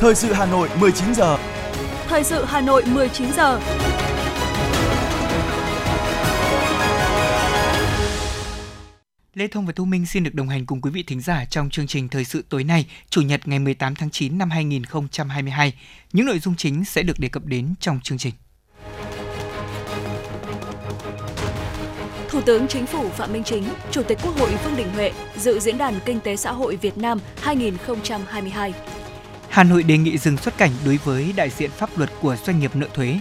Thời sự Hà Nội 19 giờ. Thời sự Hà Nội 19 giờ. Lê Thông và Thu Minh xin được đồng hành cùng quý vị thính giả trong chương trình Thời sự tối nay, Chủ nhật ngày 18 tháng 9 năm 2022. Những nội dung chính sẽ được đề cập đến trong chương trình. Thủ tướng Chính phủ Phạm Minh Chính, Chủ tịch Quốc hội Vương Đình Huệ dự Diễn đàn Kinh tế Xã hội Việt Nam 2022. Hà Nội đề nghị dừng xuất cảnh đối với đại diện pháp luật của doanh nghiệp nợ thuế.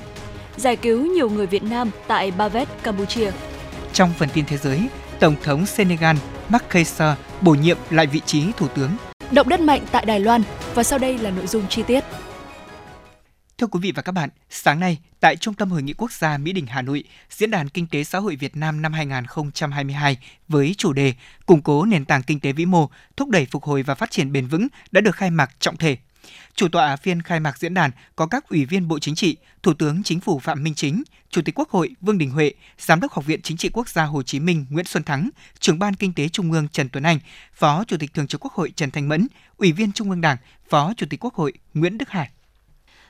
Giải cứu nhiều người Việt Nam tại Ba Vét, Campuchia. Trong phần tin thế giới, Tổng thống Senegal Macky Sall bổ nhiệm lại vị trí thủ tướng. Động đất mạnh tại Đài Loan và sau đây là nội dung chi tiết. Thưa quý vị và các bạn, sáng nay tại Trung tâm Hội nghị Quốc gia Mỹ Đình Hà Nội, Diễn đàn Kinh tế Xã hội Việt Nam năm 2022 với chủ đề Củng cố nền tảng kinh tế vĩ mô, thúc đẩy phục hồi và phát triển bền vững đã được khai mạc trọng thể. Chủ tọa phiên khai mạc diễn đàn có các Ủy viên Bộ Chính trị, Thủ tướng Chính phủ Phạm Minh Chính, Chủ tịch Quốc hội Vương Đình Huệ, Giám đốc Học viện Chính trị Quốc gia Hồ Chí Minh Nguyễn Xuân Thắng, Trưởng ban Kinh tế Trung ương Trần Tuấn Anh, Phó Chủ tịch Thường trực Quốc hội Trần Thanh Mẫn, Ủy viên Trung ương Đảng, Phó Chủ tịch Quốc hội Nguyễn Đức Hải.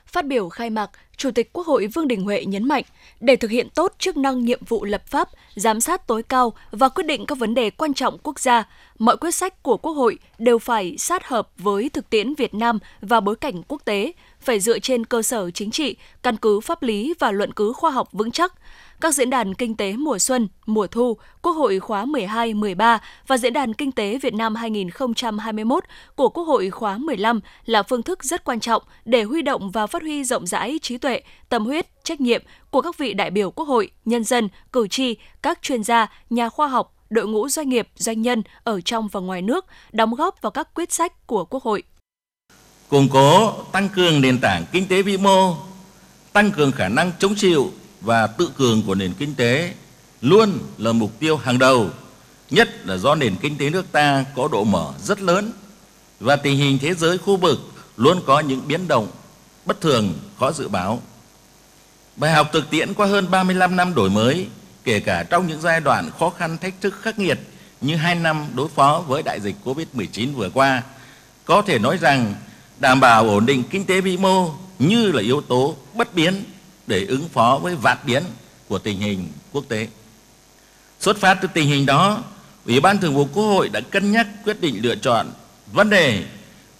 Phát biểu khai mạc, Chủ tịch Quốc hội Vương Đình Huệ nhấn mạnh, để thực hiện tốt chức năng nhiệm vụ lập pháp, giám sát tối cao và quyết định các vấn đề quan trọng quốc gia, mọi quyết sách của Quốc hội đều phải sát hợp với thực tiễn Việt Nam và bối cảnh quốc tế, phải dựa trên cơ sở chính trị, căn cứ pháp lý và luận cứ khoa học vững chắc. Các diễn đàn kinh tế mùa xuân, mùa thu, Quốc hội khóa 12-13 và Diễn đàn Kinh tế Việt Nam 2021 của Quốc hội khóa 15 là phương thức rất quan trọng để huy động và phát huy rộng rãi trí tuệ, tâm huyết, trách nhiệm của các vị đại biểu Quốc hội, nhân dân, cử tri, các chuyên gia, nhà khoa học, đội ngũ doanh nghiệp, doanh nhân ở trong và ngoài nước, đóng góp vào các quyết sách của Quốc hội. Củng cố, tăng cường nền tảng kinh tế vĩ mô, tăng cường khả năng chống chịu và tự cường của nền kinh tế luôn là mục tiêu hàng đầu, nhất là do nền kinh tế nước ta có độ mở rất lớn và tình hình thế giới khu vực luôn có những biến động bất thường, khó dự báo. Bài học thực tiễn qua hơn 35 năm đổi mới, kể cả trong những giai đoạn khó khăn, thách thức khắc nghiệt như 2 năm đối phó với đại dịch Covid-19 vừa qua, có thể nói rằng đảm bảo ổn định kinh tế vĩ mô như là yếu tố bất biến để ứng phó với vạn biến của tình hình quốc tế. Xuất phát từ tình hình đó, Ủy ban Thường vụ Quốc hội đã cân nhắc quyết định lựa chọn vấn đề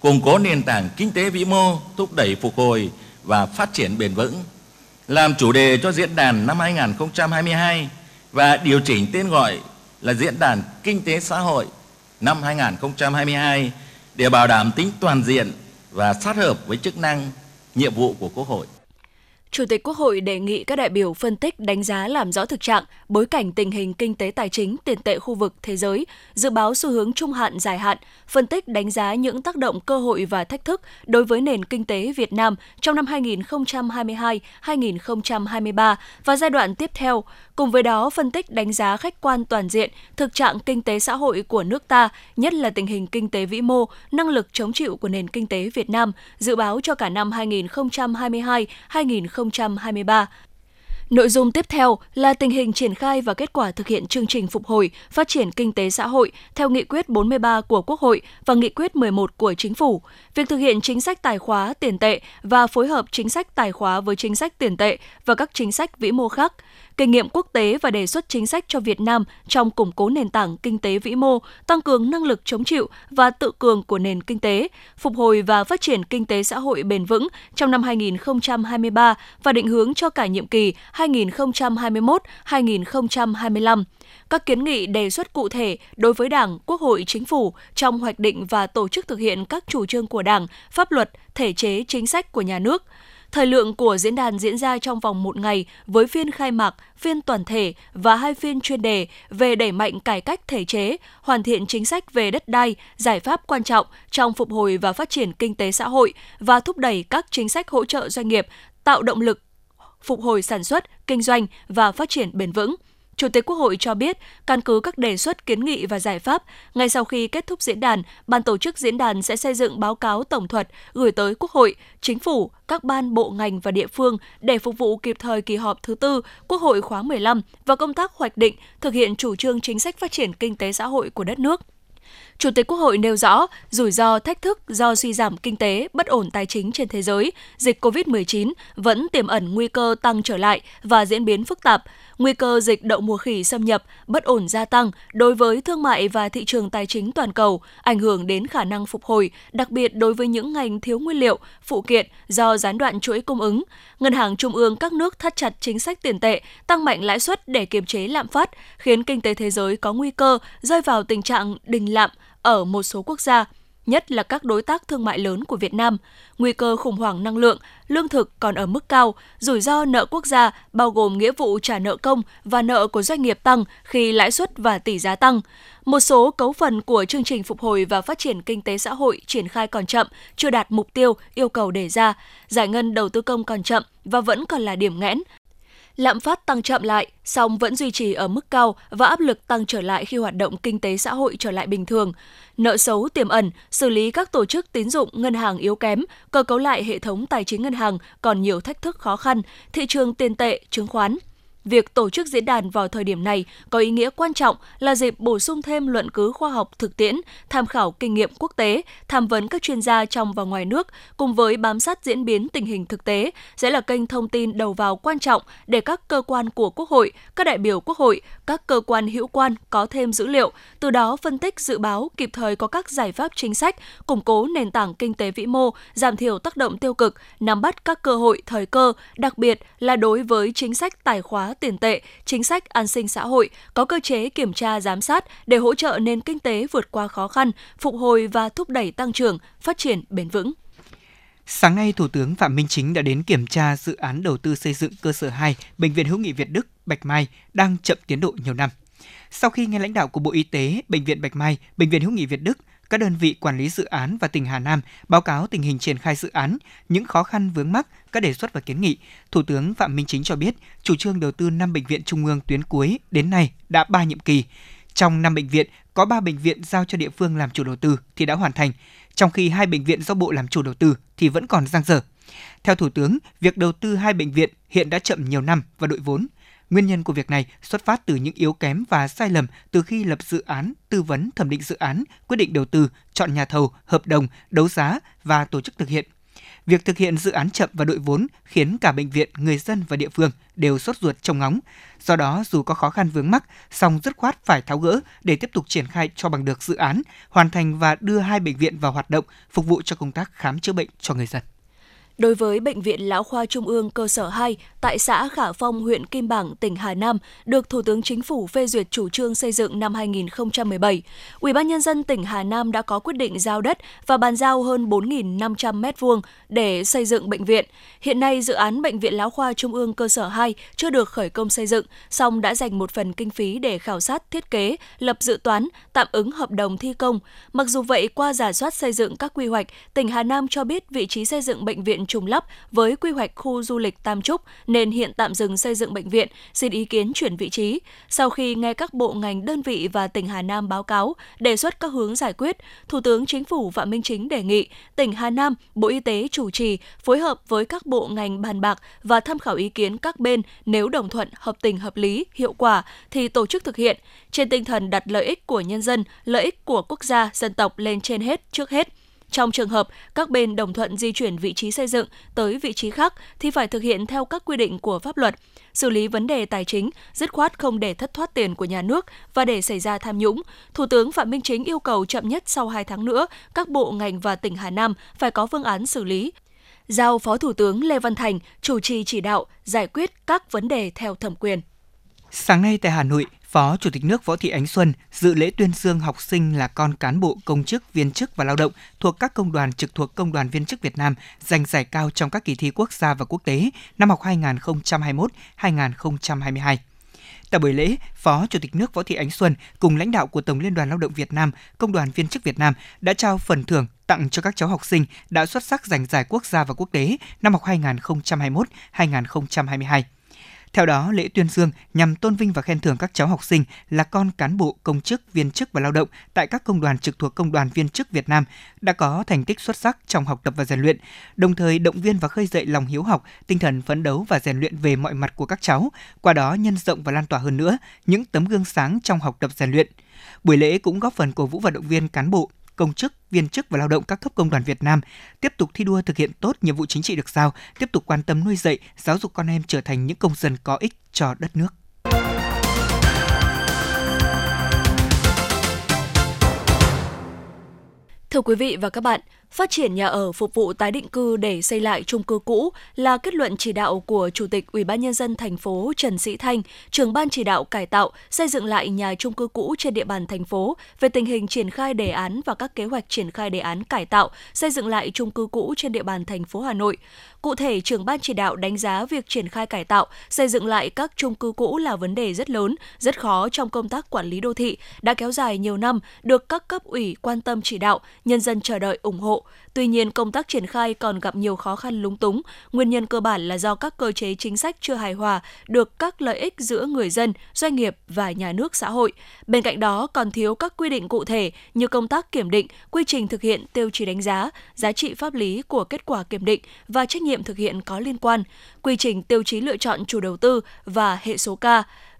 củng cố nền tảng kinh tế vĩ mô, thúc đẩy phục hồi và phát triển bền vững làm chủ đề cho diễn đàn năm 2022 và điều chỉnh tên gọi là Diễn đàn Kinh tế Xã hội năm 2022 để bảo đảm tính toàn diện và sát hợp với chức năng, nhiệm vụ của Quốc hội. Chủ tịch Quốc hội đề nghị các đại biểu phân tích, đánh giá, làm rõ thực trạng, bối cảnh tình hình kinh tế tài chính, tiền tệ khu vực, thế giới, dự báo xu hướng trung hạn, dài hạn, phân tích, đánh giá những tác động, cơ hội và thách thức đối với nền kinh tế Việt Nam trong năm 2022-2023 và giai đoạn tiếp theo. Cùng với đó, phân tích, đánh giá khách quan toàn diện thực trạng kinh tế xã hội của nước ta, nhất là tình hình kinh tế vĩ mô, năng lực chống chịu của nền kinh tế Việt Nam, dự báo cho cả năm 2022-2023. Nội dung tiếp theo là tình hình triển khai và kết quả thực hiện chương trình phục hồi, phát triển kinh tế xã hội theo nghị quyết 43 của Quốc hội và nghị quyết 11 của Chính phủ, việc thực hiện chính sách tài khóa tiền tệ và phối hợp chính sách tài khóa với chính sách tiền tệ và các chính sách vĩ mô khác, kinh nghiệm quốc tế và đề xuất chính sách cho Việt Nam trong củng cố nền tảng kinh tế vĩ mô, tăng cường năng lực chống chịu và tự cường của nền kinh tế, phục hồi và phát triển kinh tế xã hội bền vững trong năm 2023 và định hướng cho cả nhiệm kỳ 2021-2025. Các kiến nghị đề xuất cụ thể đối với Đảng, Quốc hội, Chính phủ trong hoạch định và tổ chức thực hiện các chủ trương của Đảng, pháp luật, thể chế, chính sách của nhà nước. Thời lượng của diễn đàn diễn ra trong vòng một ngày với phiên khai mạc, phiên toàn thể và hai phiên chuyên đề về đẩy mạnh cải cách thể chế, hoàn thiện chính sách về đất đai, giải pháp quan trọng trong phục hồi và phát triển kinh tế xã hội và thúc đẩy các chính sách hỗ trợ doanh nghiệp, tạo động lực phục hồi sản xuất, kinh doanh và phát triển bền vững. Chủ tịch Quốc hội cho biết, căn cứ các đề xuất, kiến nghị và giải pháp, ngay sau khi kết thúc diễn đàn, ban tổ chức diễn đàn sẽ xây dựng báo cáo tổng thuật gửi tới Quốc hội, Chính phủ, các ban, bộ, ngành và địa phương để phục vụ kịp thời kỳ họp thứ 4 Quốc hội khóa 15 và công tác hoạch định, thực hiện chủ trương chính sách phát triển kinh tế xã hội của đất nước. Chủ tịch Quốc hội nêu rõ, rủi ro thách thức do suy giảm kinh tế, bất ổn tài chính trên thế giới, dịch COVID-19 vẫn tiềm ẩn nguy cơ tăng trở lại và diễn biến phức tạp. Nguy cơ dịch đậu mùa khỉ xâm nhập, bất ổn gia tăng đối với thương mại và thị trường tài chính toàn cầu, ảnh hưởng đến khả năng phục hồi, đặc biệt đối với những ngành thiếu nguyên liệu, phụ kiện do gián đoạn chuỗi cung ứng. Ngân hàng Trung ương các nước thắt chặt chính sách tiền tệ, tăng mạnh lãi suất để kiềm chế lạm phát, khiến kinh tế thế giới có nguy cơ rơi vào tình trạng đình lạm ở một số quốc gia, nhất là các đối tác thương mại lớn của Việt Nam. Nguy cơ khủng hoảng năng lượng, lương thực còn ở mức cao, rủi ro nợ quốc gia bao gồm nghĩa vụ trả nợ công và nợ của doanh nghiệp tăng khi lãi suất và tỷ giá tăng. Một số cấu phần của chương trình phục hồi và phát triển kinh tế xã hội triển khai còn chậm, chưa đạt mục tiêu, yêu cầu đề ra. Giải ngân đầu tư công còn chậm và vẫn còn là điểm nghẽn. Lạm phát tăng chậm lại, song vẫn duy trì ở mức cao và áp lực tăng trở lại khi hoạt động kinh tế xã hội trở lại bình thường. Nợ xấu tiềm ẩn, xử lý các tổ chức tín dụng, ngân hàng yếu kém, cơ cấu lại hệ thống tài chính ngân hàng còn nhiều thách thức khó khăn, thị trường tiền tệ, chứng khoán. Việc tổ chức diễn đàn vào thời điểm này có ý nghĩa quan trọng là dịp bổ sung thêm luận cứ khoa học thực tiễn, tham khảo kinh nghiệm quốc tế, tham vấn các chuyên gia trong và ngoài nước, cùng với bám sát diễn biến tình hình thực tế, sẽ là kênh thông tin đầu vào quan trọng để các cơ quan của Quốc hội, các đại biểu Quốc hội, các cơ quan hữu quan có thêm dữ liệu, từ đó phân tích dự báo kịp thời có các giải pháp chính sách, củng cố nền tảng kinh tế vĩ mô, giảm thiểu tác động tiêu cực, nắm bắt các cơ hội thời cơ, đặc biệt là đối với chính sách tài khóa tiền tệ, chính sách an sinh xã hội, có cơ chế kiểm tra giám sát để hỗ trợ nền kinh tế vượt qua khó khăn, phục hồi và thúc đẩy tăng trưởng, phát triển bền vững. Sáng nay, Thủ tướng Phạm Minh Chính đã đến kiểm tra dự án đầu tư xây dựng cơ sở 2 Bệnh viện Hữu nghị Việt Đức, Bạch Mai đang chậm tiến độ nhiều năm. Sau khi nghe lãnh đạo của Bộ Y tế, Bệnh viện Bạch Mai, Bệnh viện Hữu nghị Việt Đức, các đơn vị quản lý dự án và tỉnh Hà Nam báo cáo tình hình triển khai dự án, những khó khăn vướng mắc, các đề xuất và kiến nghị, Thủ tướng Phạm Minh Chính cho biết chủ trương đầu tư 5 bệnh viện trung ương tuyến cuối đến nay đã 3 nhiệm kỳ. Trong 5 bệnh viện, có 3 bệnh viện giao cho địa phương làm chủ đầu tư thì đã hoàn thành, trong khi 2 bệnh viện do Bộ làm chủ đầu tư thì vẫn còn dang dở. Theo Thủ tướng, việc đầu tư 2 bệnh viện hiện đã chậm nhiều năm và đội vốn. Nguyên nhân của việc này xuất phát từ những yếu kém và sai lầm từ khi lập dự án, tư vấn thẩm định dự án, quyết định đầu tư, chọn nhà thầu, hợp đồng, đấu giá và tổ chức thực hiện. Việc thực hiện dự án chậm và đội vốn khiến cả bệnh viện, người dân và địa phương đều sốt ruột trông ngóng. Do đó, dù có khó khăn vướng mắc, song dứt khoát phải tháo gỡ để tiếp tục triển khai cho bằng được dự án, hoàn thành và đưa 2 bệnh viện vào hoạt động, phục vụ cho công tác khám chữa bệnh cho người dân. Đối với Bệnh viện Lão khoa Trung ương cơ sở 2 tại xã Khả Phong, huyện Kim Bảng, tỉnh Hà Nam, được Thủ tướng Chính phủ phê duyệt chủ trương xây dựng năm 2017, UBND tỉnh Hà Nam đã có quyết định giao đất và bàn giao hơn 4.500 m2 để xây dựng bệnh viện. Hiện nay, dự án Bệnh viện Lão khoa Trung ương cơ sở 2 chưa được khởi công xây dựng, song đã dành một phần kinh phí để khảo sát thiết kế, lập dự toán, tạm ứng hợp đồng thi công. Mặc dù vậy, qua rà soát xây dựng các quy hoạch, tỉnh Hà Nam cho biết vị trí xây dựng bệnh viện trùng lắp với quy hoạch khu du lịch Tam Trúc nên hiện tạm dừng xây dựng bệnh viện, xin ý kiến chuyển vị trí. Sau khi nghe các bộ ngành đơn vị và tỉnh Hà Nam báo cáo, đề xuất các hướng giải quyết, Thủ tướng Chính phủ Phạm Minh Chính đề nghị tỉnh Hà Nam, Bộ Y tế chủ trì, phối hợp với các bộ ngành bàn bạc và tham khảo ý kiến các bên, nếu đồng thuận, hợp tình hợp lý, hiệu quả thì tổ chức thực hiện, trên tinh thần đặt lợi ích của nhân dân, lợi ích của quốc gia, dân tộc lên trên hết, trước hết. Trong trường hợp các bên đồng thuận di chuyển vị trí xây dựng tới vị trí khác thì phải thực hiện theo các quy định của pháp luật. Xử lý vấn đề tài chính, dứt khoát không để thất thoát tiền của nhà nước và để xảy ra tham nhũng. Thủ tướng Phạm Minh Chính yêu cầu chậm nhất sau 2 tháng nữa, các bộ ngành và tỉnh Hà Nam phải có phương án xử lý. Giao Phó Thủ tướng Lê Văn Thành chủ trì chỉ đạo giải quyết các vấn đề theo thẩm quyền. Sáng nay tại Hà Nội, Phó Chủ tịch nước Võ Thị Ánh Xuân dự lễ tuyên dương học sinh là con cán bộ, công chức, viên chức và lao động thuộc các công đoàn trực thuộc Công đoàn Viên chức Việt Nam giành giải cao trong các kỳ thi quốc gia và quốc tế năm học 2021-2022. Tại buổi lễ, Phó Chủ tịch nước Võ Thị Ánh Xuân cùng lãnh đạo của Tổng Liên đoàn Lao động Việt Nam, Công đoàn Viên chức Việt Nam đã trao phần thưởng tặng cho các cháu học sinh đã xuất sắc giành giải quốc gia và quốc tế năm học 2021-2022. Theo đó, lễ tuyên dương nhằm tôn vinh và khen thưởng các cháu học sinh là con cán bộ, công chức, viên chức và lao động tại các công đoàn trực thuộc Công đoàn Viên chức Việt Nam đã có thành tích xuất sắc trong học tập và rèn luyện, đồng thời động viên và khơi dậy lòng hiếu học, tinh thần phấn đấu và rèn luyện về mọi mặt của các cháu, qua đó nhân rộng và lan tỏa hơn nữa những tấm gương sáng trong học tập rèn luyện. Buổi lễ cũng góp phần cổ vũ và động viên cán bộ, công chức, viên chức và lao động các cấp công đoàn Việt Nam tiếp tục thi đua thực hiện tốt nhiệm vụ chính trị được giao, tiếp tục quan tâm nuôi dạy, giáo dục con em trở thành những công dân có ích cho đất nước. Thưa quý vị và các bạn, phát triển nhà ở phục vụ tái định cư để xây lại chung cư cũ là kết luận chỉ đạo của Chủ tịch Ủy ban nhân dân thành phố Trần Sĩ Thanh, trưởng ban chỉ đạo cải tạo, xây dựng lại nhà chung cư cũ trên địa bàn thành phố về tình hình triển khai đề án và các kế hoạch triển khai đề án cải tạo, xây dựng lại chung cư cũ trên địa bàn thành phố Hà Nội. Cụ thể, trưởng ban chỉ đạo đánh giá việc triển khai cải tạo, xây dựng lại các chung cư cũ là vấn đề rất lớn, rất khó trong công tác quản lý đô thị, đã kéo dài nhiều năm, được các cấp ủy quan tâm chỉ đạo, nhân dân chờ đợi ủng hộ. Tuy nhiên, công tác triển khai còn gặp nhiều khó khăn lúng túng. Nguyên nhân cơ bản là do các cơ chế chính sách chưa hài hòa được các lợi ích giữa người dân, doanh nghiệp và nhà nước xã hội. Bên cạnh đó, còn thiếu các quy định cụ thể như công tác kiểm định, quy trình thực hiện tiêu chí đánh giá, giá trị pháp lý của kết quả kiểm định và trách nhiệm thực hiện có liên quan, quy trình tiêu chí lựa chọn chủ đầu tư và hệ số K.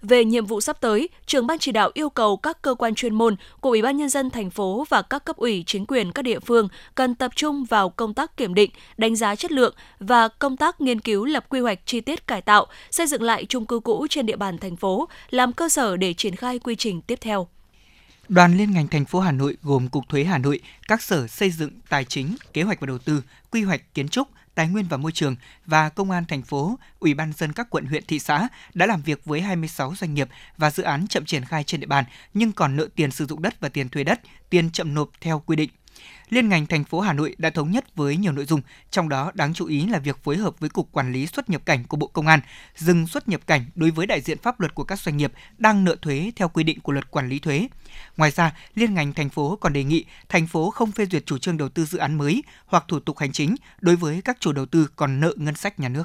Về nhiệm vụ sắp tới, trưởng ban chỉ đạo yêu cầu các cơ quan chuyên môn của Ủy ban nhân dân thành phố và các cấp ủy chính quyền các địa phương cần tập trung vào công tác kiểm định, đánh giá chất lượng và công tác nghiên cứu lập quy hoạch chi tiết cải tạo, xây dựng lại chung cư cũ trên địa bàn thành phố làm cơ sở để triển khai quy trình tiếp theo. Đoàn liên ngành thành phố Hà Nội gồm Cục Thuế Hà Nội, các sở xây dựng, tài chính, kế hoạch và đầu tư, quy hoạch kiến trúc, Tài nguyên và Môi trường và Công an thành phố, Ủy ban nhân dân các quận, huyện, thị xã đã làm việc với 26 doanh nghiệp và dự án chậm triển khai trên địa bàn nhưng còn nợ tiền sử dụng đất và tiền thuê đất, tiền chậm nộp theo quy định. Liên ngành thành phố Hà Nội đã thống nhất với nhiều nội dung, trong đó đáng chú ý là việc phối hợp với Cục Quản lý xuất nhập cảnh của Bộ Công an dừng xuất nhập cảnh đối với đại diện pháp luật của các doanh nghiệp đang nợ thuế theo quy định của Luật Quản lý thuế. Ngoài ra, liên ngành thành phố còn đề nghị thành phố không phê duyệt chủ trương đầu tư dự án mới hoặc thủ tục hành chính đối với các chủ đầu tư còn nợ ngân sách nhà nước.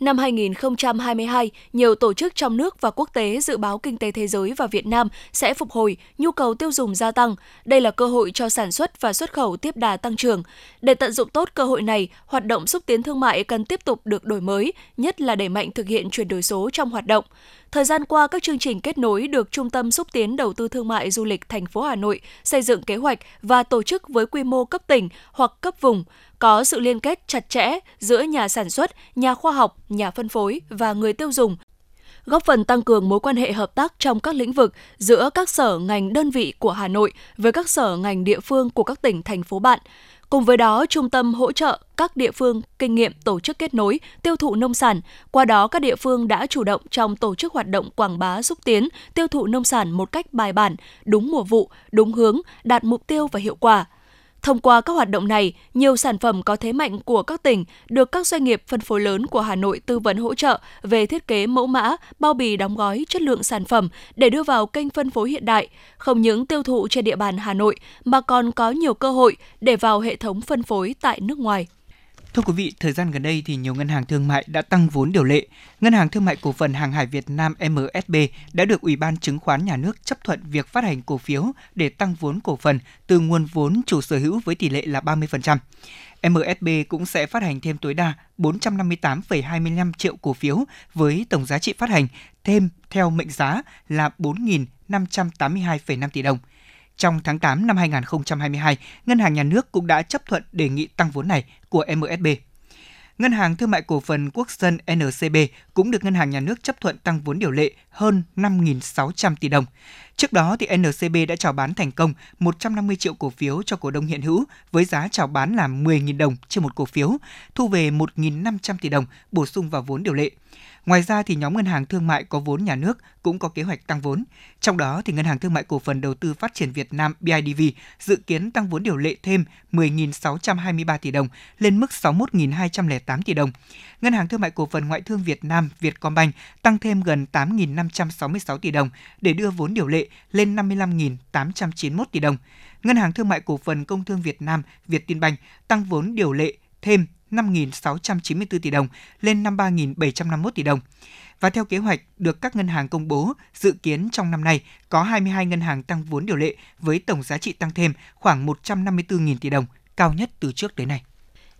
Năm 2022, nhiều tổ chức trong nước và quốc tế dự báo kinh tế thế giới và Việt Nam sẽ phục hồi, nhu cầu tiêu dùng gia tăng. Đây là cơ hội cho sản xuất và xuất khẩu tiếp đà tăng trưởng. Để tận dụng tốt cơ hội này, hoạt động xúc tiến thương mại cần tiếp tục được đổi mới, nhất là đẩy mạnh thực hiện chuyển đổi số trong hoạt động. Thời gian qua, các chương trình kết nối được Trung tâm Xúc tiến Đầu tư Thương mại Du lịch thành phố Hà Nội xây dựng kế hoạch và tổ chức với quy mô cấp tỉnh hoặc cấp vùng, có sự liên kết chặt chẽ giữa nhà sản xuất, nhà khoa học, nhà phân phối và người tiêu dùng, góp phần tăng cường mối quan hệ hợp tác trong các lĩnh vực giữa các sở ngành đơn vị của Hà Nội với các sở ngành địa phương của các tỉnh, thành phố bạn. Cùng với đó, Trung tâm hỗ trợ các địa phương kinh nghiệm tổ chức kết nối, tiêu thụ nông sản. Qua đó, các địa phương đã chủ động trong tổ chức hoạt động quảng bá xúc tiến, tiêu thụ nông sản một cách bài bản, đúng mùa vụ, đúng hướng, đạt mục tiêu và hiệu quả. Thông qua các hoạt động này, nhiều sản phẩm có thế mạnh của các tỉnh được các doanh nghiệp phân phối lớn của Hà Nội tư vấn hỗ trợ về thiết kế mẫu mã, bao bì đóng gói, chất lượng sản phẩm để đưa vào kênh phân phối hiện đại. Không những tiêu thụ trên địa bàn Hà Nội mà còn có nhiều cơ hội để vào hệ thống phân phối tại nước ngoài. Thưa quý vị, thời gian gần đây thì nhiều ngân hàng thương mại đã tăng vốn điều lệ. Ngân hàng Thương mại Cổ phần Hàng hải Việt Nam MSB đã được Ủy ban Chứng khoán Nhà nước chấp thuận việc phát hành cổ phiếu để tăng vốn cổ phần từ nguồn vốn chủ sở hữu với tỷ lệ là 30%. MSB cũng sẽ phát hành thêm tối đa 458,25 triệu cổ phiếu với tổng giá trị phát hành thêm theo mệnh giá là 4.582,5 tỷ đồng. Trong tháng 8 năm 2022, Ngân hàng Nhà nước cũng đã chấp thuận đề nghị tăng vốn này của MSB. Ngân hàng Thương mại Cổ phần Quốc dân NCB cũng được Ngân hàng Nhà nước chấp thuận tăng vốn điều lệ hơn 5.600 tỷ đồng. Trước đó, thì NCB đã chào bán thành công 150 triệu cổ phiếu cho cổ đông hiện hữu với giá chào bán là 10.000 đồng trên một cổ phiếu, thu về 1.500 tỷ đồng bổ sung vào vốn điều lệ. Ngoài ra, thì nhóm ngân hàng thương mại có vốn nhà nước cũng có kế hoạch tăng vốn. Trong đó, thì Ngân hàng Thương mại Cổ phần Đầu tư Phát triển Việt Nam BIDV dự kiến tăng vốn điều lệ thêm 10.623 tỷ đồng lên mức 61.208 tỷ đồng. Ngân hàng Thương mại Cổ phần Ngoại thương Việt Nam Vietcombank tăng thêm gần 8.566 tỷ đồng để đưa vốn điều lệ lên 55.891 tỷ đồng. Ngân hàng Thương mại Cổ phần Công thương Việt Nam Vietinbank tăng vốn điều lệ thêm 5.694 tỷ đồng lên 53.751 tỷ đồng. Và theo kế hoạch được các ngân hàng công bố, dự kiến trong năm nay có 22 ngân hàng tăng vốn điều lệ với tổng giá trị tăng thêm khoảng 154.000 tỷ đồng, cao nhất từ trước tới nay.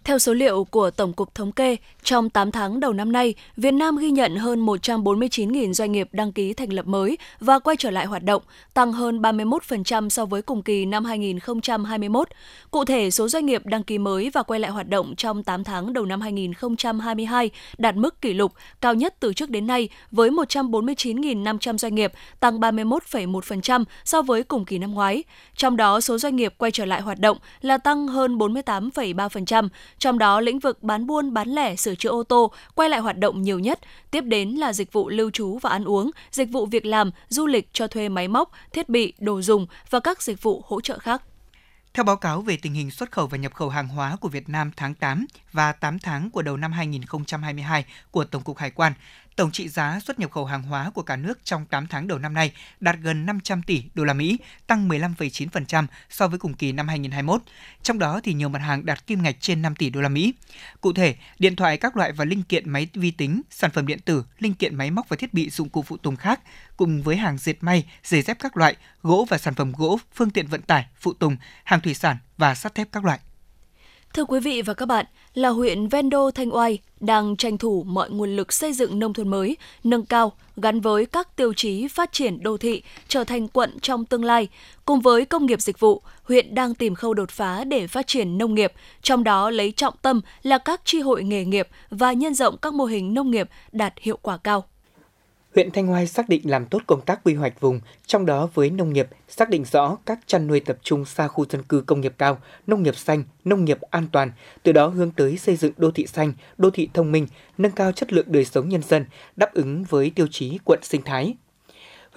Theo số liệu của Tổng cục Thống kê, trong 8 tháng đầu năm nay, Việt Nam ghi nhận hơn 149.000 doanh nghiệp đăng ký thành lập mới và quay trở lại hoạt động, tăng hơn 31% so với cùng kỳ năm 2021. Cụ thể, số doanh nghiệp đăng ký mới và quay lại hoạt động trong 8 tháng đầu năm 2022 đạt mức kỷ lục cao nhất từ trước đến nay với 149.500 doanh nghiệp, tăng 31,1% so với cùng kỳ năm ngoái. Trong đó, số doanh nghiệp quay trở lại hoạt động là tăng hơn 48,3%, trong đó lĩnh vực bán buôn, bán lẻ, sửa chữa ô tô quay lại hoạt động nhiều nhất, tiếp đến là dịch vụ lưu trú và ăn uống, dịch vụ việc làm, du lịch, cho thuê máy móc, thiết bị, đồ dùng và các dịch vụ hỗ trợ khác. Theo báo cáo về tình hình xuất khẩu và nhập khẩu hàng hóa của Việt Nam tháng 8 và 8 tháng của đầu năm 2022 của Tổng cục Hải quan, tổng trị giá xuất nhập khẩu hàng hóa của cả nước trong 8 tháng đầu năm nay đạt gần 500 tỷ đô la Mỹ, tăng 15,9% so với cùng kỳ năm 2021. Trong đó thì nhiều mặt hàng đạt kim ngạch trên 5 tỷ đô la Mỹ. Cụ thể, điện thoại các loại và linh kiện máy vi tính, sản phẩm điện tử, linh kiện máy móc và thiết bị dụng cụ phụ tùng khác, cùng với hàng dệt may, giày dép các loại, gỗ và sản phẩm gỗ, phương tiện vận tải, phụ tùng, hàng thủy sản và sắt thép các loại. Thưa quý vị và các bạn, là huyện ven đô Thanh Oai đang tranh thủ mọi nguồn lực xây dựng nông thôn mới, nâng cao, gắn với các tiêu chí phát triển đô thị, trở thành quận trong tương lai. Cùng với công nghiệp dịch vụ, huyện đang tìm khâu đột phá để phát triển nông nghiệp, trong đó lấy trọng tâm là các chi hội nghề nghiệp và nhân rộng các mô hình nông nghiệp đạt hiệu quả cao. Huyện Thanh Oai xác định làm tốt công tác quy hoạch vùng, trong đó với nông nghiệp xác định rõ các chăn nuôi tập trung xa khu dân cư công nghiệp cao, nông nghiệp xanh, nông nghiệp an toàn, từ đó hướng tới xây dựng đô thị xanh, đô thị thông minh, nâng cao chất lượng đời sống nhân dân, đáp ứng với tiêu chí quận sinh thái.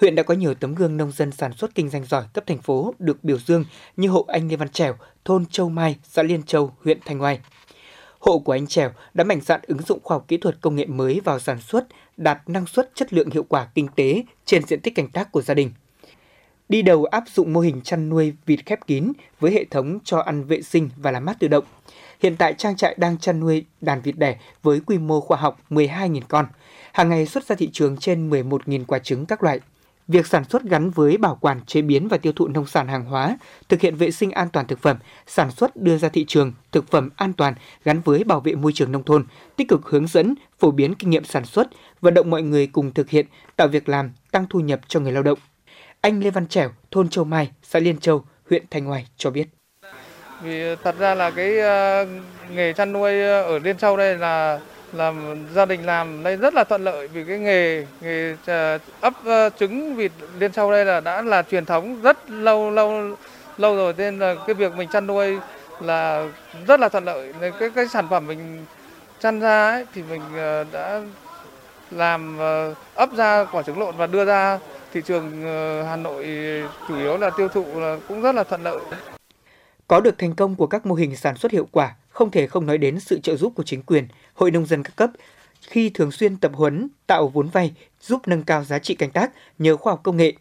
Huyện đã có nhiều tấm gương nông dân sản xuất kinh doanh giỏi cấp thành phố được biểu dương như hộ anh Lê Văn Trèo, thôn Châu Mai, xã Liên Châu, huyện Thanh Oai. Hộ của anh Trèo đã mạnh dạn ứng dụng khoa học kỹ thuật công nghệ mới vào sản xuất, đạt năng suất, chất lượng, hiệu quả kinh tế trên diện tích canh tác của gia đình. Đi đầu áp dụng mô hình chăn nuôi vịt khép kín với hệ thống cho ăn vệ sinh và làm mát tự động. Hiện tại trang trại đang chăn nuôi đàn vịt đẻ với quy mô khoa học 12.000 con. Hàng ngày xuất ra thị trường trên 11.000 quả trứng các loại. Việc sản xuất gắn với bảo quản, chế biến và tiêu thụ nông sản hàng hóa, thực hiện vệ sinh an toàn thực phẩm, sản xuất đưa ra thị trường thực phẩm an toàn gắn với bảo vệ môi trường nông thôn, tích cực hướng dẫn, phổ biến kinh nghiệm sản xuất, vận động mọi người cùng thực hiện, tạo việc làm, tăng thu nhập cho người lao động. Anh Lê Văn Trèo, thôn Châu Mai, xã Liên Châu, huyện Thanh Oai cho biết. Vì thật ra là cái nghề chăn nuôi ở Liên Châu đây là gia đình làm đây rất là thuận lợi, vì cái nghề ấp trứng vịt Liên Châu đây đã là truyền thống rất lâu rồi, nên là cái việc mình chăn nuôi là rất là thuận lợi. Nên cái sản phẩm mình chăn ra ấy, thì mình đã làm ấp ra quả trứng lộn và đưa ra thị trường Hà Nội, chủ yếu là tiêu thụ là cũng rất là thuận lợi. Có được thành công của các mô hình sản xuất hiệu quả, không thể không nói đến sự trợ giúp của chính quyền, hội nông dân các cấp khi thường xuyên tập huấn, tạo vốn vay, giúp nâng cao giá trị canh tác nhờ khoa học công nghệ.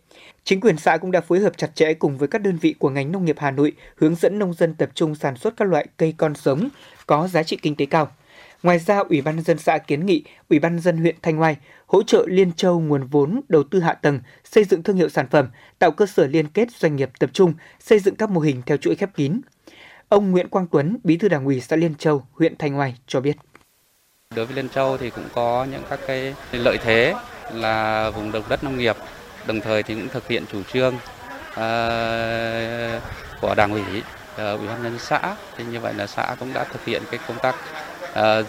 Chính quyền xã cũng đã phối hợp chặt chẽ cùng với các đơn vị của ngành nông nghiệp Hà Nội, hướng dẫn nông dân tập trung sản xuất các loại cây con sống có giá trị kinh tế cao. Ngoài ra, Ủy ban nhân dân xã kiến nghị Ủy ban nhân dân huyện Thanh Oai hỗ trợ Liên Châu nguồn vốn đầu tư hạ tầng, xây dựng thương hiệu sản phẩm, tạo cơ sở liên kết doanh nghiệp tập trung, xây dựng các mô hình theo chuỗi khép kín. Ông Nguyễn Quang Tuấn, Bí thư Đảng ủy xã Liên Châu, huyện Thanh Oai cho biết. Đối với Liên Châu thì cũng có những các cái lợi thế là vùng đồng đất nông nghiệp, đồng thời thì cũng thực hiện chủ trương của Đảng ủy, Ủy ban nhân dân xã. Thì như vậy là xã cũng đã thực hiện cái công tác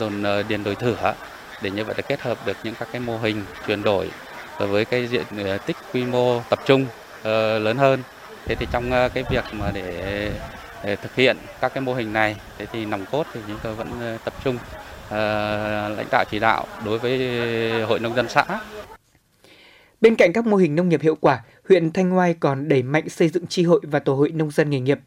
dồn điền đổi thửa để như vậy là kết hợp được những các cái mô hình chuyển đổi với cái diện tích quy mô tập trung lớn hơn. Thế thì trong cái việc mà để thực hiện các cái mô hình này, thế thì nòng cốt thì chúng tôi vẫn tập trung lãnh đạo chỉ đạo đối với hội nông dân xã. Bên cạnh các mô hình nông nghiệp hiệu quả, huyện Thanh Oai còn đẩy mạnh xây dựng chi hội và tổ hội nông dân nghề nghiệp.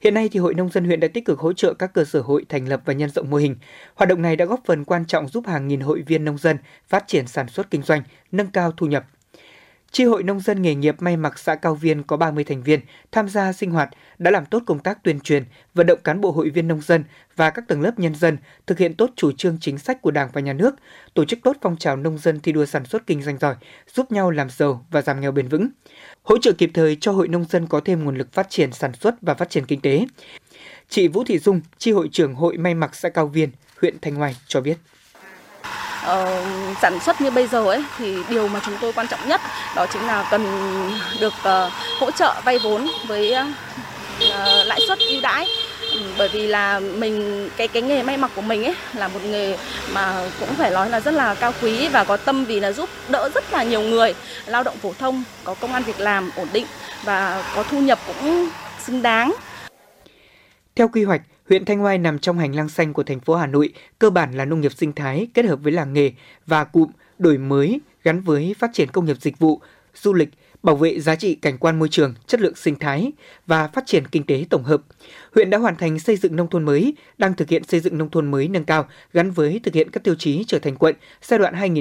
Hiện nay thì hội nông dân huyện đã tích cực hỗ trợ các cơ sở hội thành lập và nhân rộng mô hình. Hoạt động này đã góp phần quan trọng giúp hàng nghìn hội viên nông dân phát triển sản xuất kinh doanh, nâng cao thu nhập. Chi hội nông dân nghề nghiệp may mặc xã Cao Viên có 30 thành viên tham gia sinh hoạt, đã làm tốt công tác tuyên truyền, vận động cán bộ hội viên nông dân và các tầng lớp nhân dân thực hiện tốt chủ trương chính sách của Đảng và Nhà nước, tổ chức tốt phong trào nông dân thi đua sản xuất kinh doanh giỏi, giúp nhau làm giàu và giảm nghèo bền vững, hỗ trợ kịp thời cho hội nông dân có thêm nguồn lực phát triển sản xuất và phát triển kinh tế. Chị Vũ Thị Dung, chi hội trưởng Hội May mặc xã Cao Viên, huyện Thanh Oai cho biết. Sản xuất như bây giờ ấy thì điều mà chúng tôi quan trọng nhất đó chính là cần được hỗ trợ vay vốn với lãi suất ưu đãi, bởi vì là mình cái nghề may mặc của mình ấy là một nghề mà cũng phải nói là rất là cao quý và có tâm, vì là giúp đỡ rất là nhiều người lao động phổ thông có công ăn việc làm ổn định và có thu nhập cũng xứng đáng. Theo quy hoạch, huyện Thanh Oai nằm trong hành lang xanh của thành phố Hà Nội, cơ bản là nông nghiệp sinh thái kết hợp với làng nghề và cụm đổi mới gắn với phát triển công nghiệp dịch vụ, du lịch, bảo vệ giá trị cảnh quan môi trường, chất lượng sinh thái và phát triển kinh tế tổng hợp. Huyện đã hoàn thành xây dựng nông thôn mới, đang thực hiện xây dựng nông thôn mới nâng cao gắn với thực hiện các tiêu chí trở thành quận giai đoạn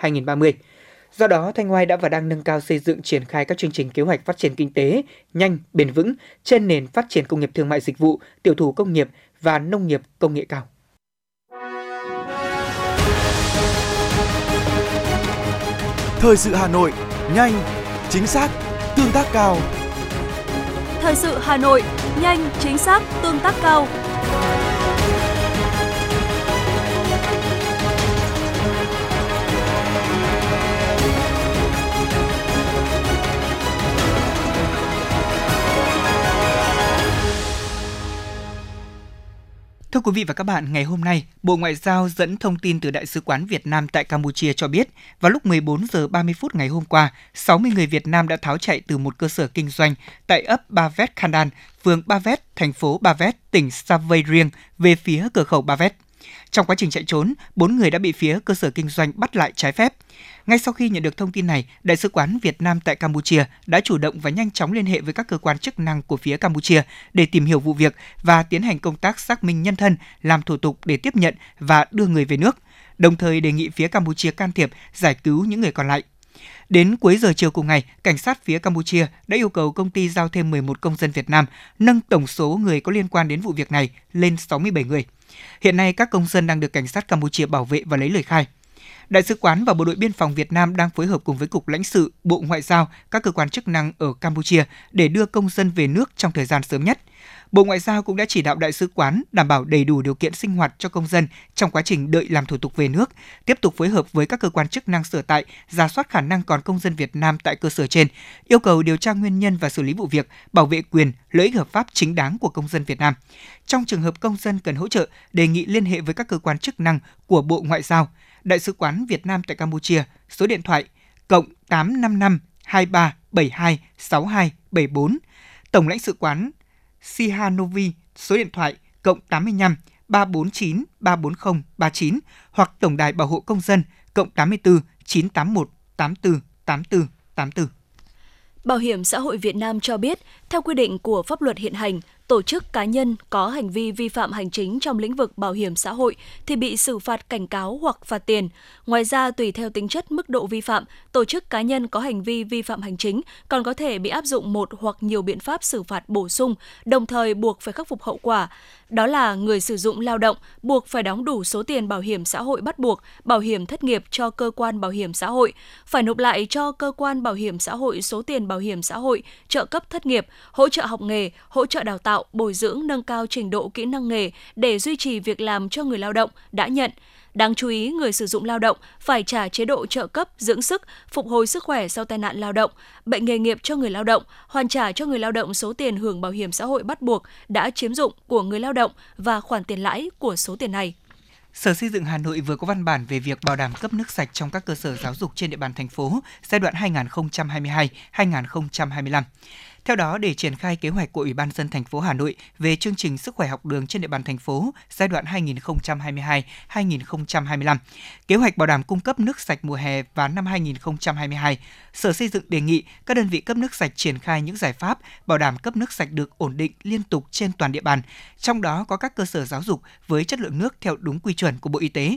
2025-2030. Do đó, Thanh Oai đã và đang nâng cao xây dựng triển khai các chương trình kế hoạch phát triển kinh tế nhanh, bền vững trên nền phát triển công nghiệp thương mại dịch vụ, tiểu thủ công nghiệp và nông nghiệp công nghệ cao. Thời sự Hà Nội, nhanh, chính xác, tương tác cao. Thời sự Hà Nội, nhanh, chính xác, tương tác cao. Thưa quý vị và các bạn, ngày hôm nay, Bộ Ngoại giao dẫn thông tin từ Đại sứ quán Việt Nam tại Campuchia cho biết, vào lúc 14 giờ 30 phút ngày hôm qua, 60 người Việt Nam đã tháo chạy từ một cơ sở kinh doanh tại ấp Ba Vét Khandan, phường Ba Vét, thành phố Ba Vét, tỉnh Savay Riêng về phía cửa khẩu Ba Vét. Trong quá trình chạy trốn, 4 người đã bị phía cơ sở kinh doanh bắt lại trái phép. Ngay sau khi nhận được thông tin này, Đại sứ quán Việt Nam tại Campuchia đã chủ động và nhanh chóng liên hệ với các cơ quan chức năng của phía Campuchia để tìm hiểu vụ việc và tiến hành công tác xác minh nhân thân, làm thủ tục để tiếp nhận và đưa người về nước, đồng thời đề nghị phía Campuchia can thiệp giải cứu những người còn lại. Đến cuối giờ chiều cùng ngày, cảnh sát phía Campuchia đã yêu cầu công ty giao thêm 11 công dân Việt Nam, nâng tổng số người có liên quan đến vụ việc này lên 67 người. Hiện nay, các công dân đang được cảnh sát Campuchia bảo vệ và lấy lời khai. Đại sứ quán và Bộ đội Biên phòng Việt Nam đang phối hợp cùng với Cục Lãnh sự, Bộ Ngoại giao, các cơ quan chức năng ở Campuchia để đưa công dân về nước trong thời gian sớm nhất. Bộ Ngoại giao cũng đã chỉ đạo Đại sứ quán đảm bảo đầy đủ điều kiện sinh hoạt cho công dân trong quá trình đợi làm thủ tục về nước, tiếp tục phối hợp với các cơ quan chức năng sở tại, rà soát khả năng còn công dân Việt Nam tại cơ sở trên, yêu cầu điều tra nguyên nhân và xử lý vụ việc, bảo vệ quyền, lợi ích hợp pháp chính đáng của công dân Việt Nam. Trong trường hợp công dân cần hỗ trợ, đề nghị liên hệ với các cơ quan chức năng của Bộ Ngoại giao, Đại sứ quán Việt Nam tại Campuchia, số điện thoại +855 2372 6274, Tổng lãnh sự quán Sihanovi, số điện thoại +85 349 340 39 hoặc Tổng đài Bảo hộ Công dân +84 981 84 84 84. Bảo hiểm xã hội Việt Nam cho biết, theo quy định của pháp luật hiện hành, tổ chức cá nhân có hành vi vi phạm hành chính trong lĩnh vực bảo hiểm xã hội thì bị xử phạt cảnh cáo hoặc phạt tiền. Ngoài ra, tùy theo tính chất mức độ vi phạm, tổ chức cá nhân có hành vi vi phạm hành chính còn có thể bị áp dụng một hoặc nhiều biện pháp xử phạt bổ sung, đồng thời buộc phải khắc phục hậu quả. Đó là người sử dụng lao động buộc phải đóng đủ số tiền bảo hiểm xã hội bắt buộc, bảo hiểm thất nghiệp cho cơ quan bảo hiểm xã hội, phải nộp lại cho cơ quan bảo hiểm xã hội số tiền bảo hiểm xã hội, trợ cấp thất nghiệp, hỗ trợ học nghề, hỗ trợ đào tạo, bồi dưỡng nâng cao trình độ kỹ năng nghề để duy trì việc làm cho người lao động đã nhận. Đáng chú ý, người sử dụng lao động phải trả chế độ trợ cấp, dưỡng sức, phục hồi sức khỏe sau tai nạn lao động, bệnh nghề nghiệp cho người lao động, hoàn trả cho người lao động số tiền hưởng bảo hiểm xã hội bắt buộc đã chiếm dụng của người lao động và khoản tiền lãi của số tiền này. Sở Xây dựng Hà Nội vừa có văn bản về việc bảo đảm cấp nước sạch trong các cơ sở giáo dục trên địa bàn thành phố giai đoạn 2022-2025. Theo đó, để triển khai kế hoạch của Ủy ban nhân dân thành phố Hà Nội về chương trình sức khỏe học đường trên địa bàn thành phố giai đoạn 2022-2025, kế hoạch bảo đảm cung cấp nước sạch mùa hè vào năm 2022, Sở Xây dựng đề nghị các đơn vị cấp nước sạch triển khai những giải pháp bảo đảm cấp nước sạch được ổn định liên tục trên toàn địa bàn, trong đó có các cơ sở giáo dục với chất lượng nước theo đúng quy chuẩn của Bộ Y tế.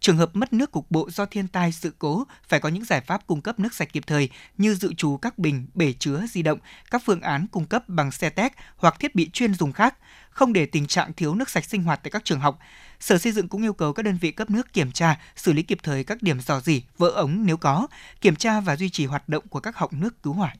Trường hợp mất nước cục bộ do thiên tai, sự cố phải có những giải pháp cung cấp nước sạch kịp thời như dự trù các bình, bể chứa di động, các phương án cung cấp bằng xe téc hoặc thiết bị chuyên dùng khác, không để tình trạng thiếu nước sạch sinh hoạt tại các trường học. Sở Xây dựng cũng yêu cầu các đơn vị cấp nước kiểm tra, xử lý kịp thời các điểm rò rỉ, vỡ ống nếu có, kiểm tra và duy trì hoạt động của các họng nước cứu hỏa.